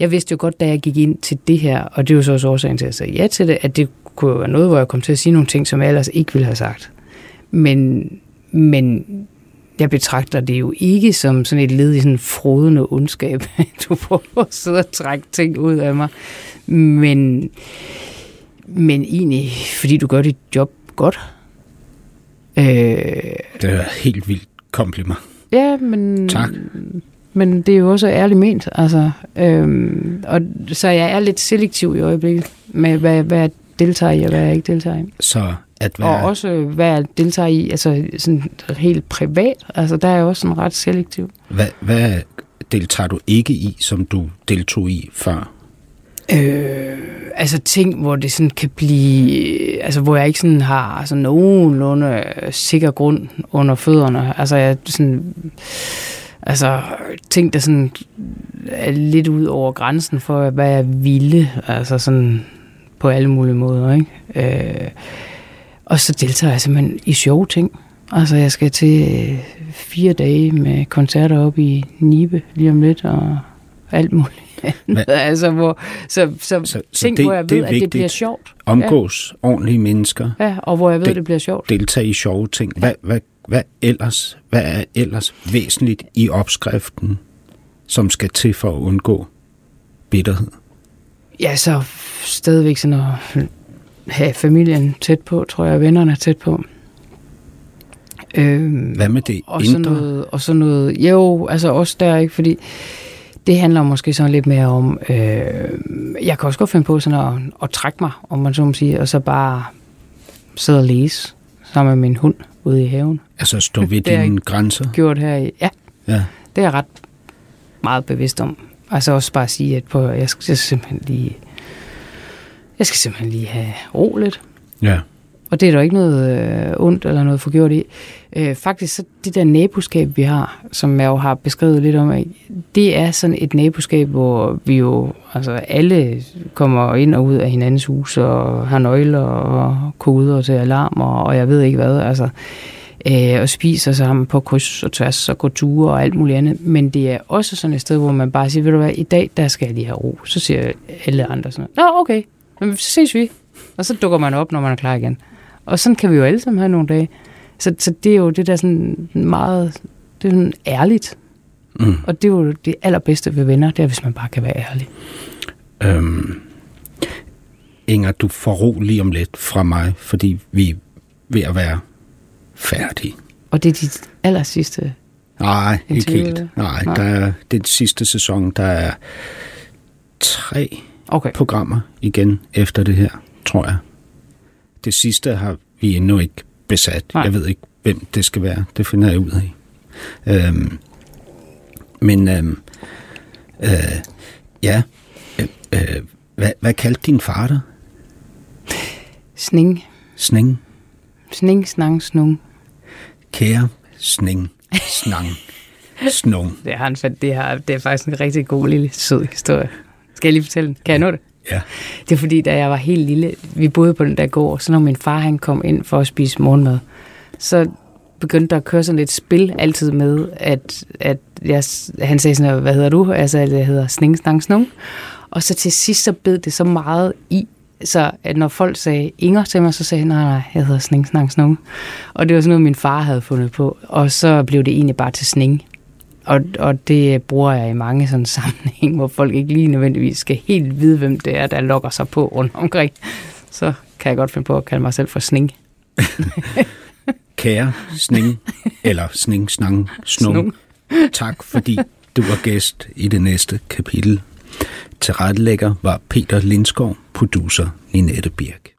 Jeg vidste jo godt, da jeg gik ind til det her, og det er jo så også årsagen til, at jeg sagde ja til det, at det kunne være noget, hvor jeg kom til at sige nogle ting, som jeg ellers ikke ville have sagt. Men jeg betragter det jo ikke som sådan et led i sådan en frodende ondskab, at du prøver at sidde og trække ting ud af mig. Men egentlig, fordi du gør dit job godt. Det er helt vildt kompliment. Ja, men... Tak. Men det er jo også ærligt ment, altså. Og så jeg er lidt selektiv i øjeblikket med, hvad jeg deltager i, og hvad jeg ikke deltager i. Så at være... Og også, hvad jeg deltager i, altså sådan helt privat, altså der er jeg også sådan ret selektiv. Hvad deltager du ikke i, som du deltog i før? Altså ting, hvor det sådan kan blive... Altså, hvor jeg ikke sådan har altså, nogenlunde sikker grund under fødderne. Altså, jeg sådan... Altså, ting, der sådan er lidt ud over grænsen for, hvad jeg ville, altså sådan på alle mulige måder, ikke? Og så deltager jeg simpelthen i sjove ting. Altså, jeg skal til 4 dage med koncerter op i Nibe lige om lidt, og alt muligt andet. Altså, hvor, så ting, det, hvor jeg ved, det er vigtigt, at det bliver sjovt. Omgås ordentlige mennesker. Ja, og hvor jeg ved, det bliver sjovt. Deltage i sjove ting. Hvad er ellers væsentligt i opskriften, som skal til for at undgå bitterhed? Ja, så stadigvæk sådan at have familien tæt på, tror jeg, vennerne tæt på. Hvad med det og indre? Sådan noget, jo, altså også der, ikke? Fordi det handler måske sådan lidt mere om, jeg kan også godt finde på sådan at trække mig, om man så må sige, og så bare sidde og læse sammen med min hund ude i haven. Altså stå ved dine grænser? Gjort her i, ja. Det er jeg ret meget bevidst om. Altså også bare at sige, at jeg skal simpelthen lige have ro lidt. Ja. Og det er der ikke noget ondt eller noget forgjort i. Faktisk så det der naboskab, vi har, som jeg jo har beskrevet lidt om, det er sådan et naboskab, hvor vi jo altså alle kommer ind og ud af hinandens hus og har nøgler og koder til alarmer og jeg ved ikke hvad, altså og spiser sammen på kryds og tværs og går ture og alt muligt andet. Men det er også sådan et sted, hvor man bare siger, ved du hvad, i dag der skal jeg lige have ro. Så siger alle andre sådan, nå okay, men så ses vi. Og så dukker man op, når man er klar igen. Og sådan kan vi jo alle sammen have nogle dage. Så det er jo det der sådan meget, det er sådan ærligt. Mm. Og det er jo det allerbedste ved venner, det er, hvis man bare kan være ærlig. Inger, du får ro lige om lidt fra mig, fordi vi er ved at være færdige. Og det er dit allersidste? Nej, ikke helt. Nej. Der er den sidste sæson, der er 3 programmer igen efter det her, tror jeg. Det sidste har vi endnu ikke besat. Nej. Jeg ved ikke, hvem det skal være. Det finder jeg ud af. Hvad kaldte din far dig? Sning. Sning, snang, snung. Kære sning, snang, snung. Det er faktisk en rigtig god lille sød historie. Skal jeg lige fortælle den? Kan jeg nå det? Ja. Det er fordi, da jeg var helt lille, vi boede på den der gård, så når min far han kom ind for at spise morgenmad, så begyndte der at køre sådan et spil altid med, han sagde sådan, hvad hedder du? Altså, jeg hedder Sning, Snang, Snung. Og så til sidst, så bed det så meget i, så at når folk sagde Inger til mig, så sagde han, nej, jeg hedder Sning, Snang, Snung. Og det var sådan noget, min far havde fundet på. Og så blev det egentlig bare til Sning. Og det bruger jeg i mange sådan sammenhæng, hvor folk ikke lige nødvendigvis skal helt vide, hvem det er, der lokker sig på rundt omkring. Så kan jeg godt finde på at kalde mig selv for Sning. Kære Sning, eller Sning, Snang, Snung. Tak, fordi du var gæst i det næste kapitel. Tilrettelægger var Peter Lindskov, producer Ninette Birk.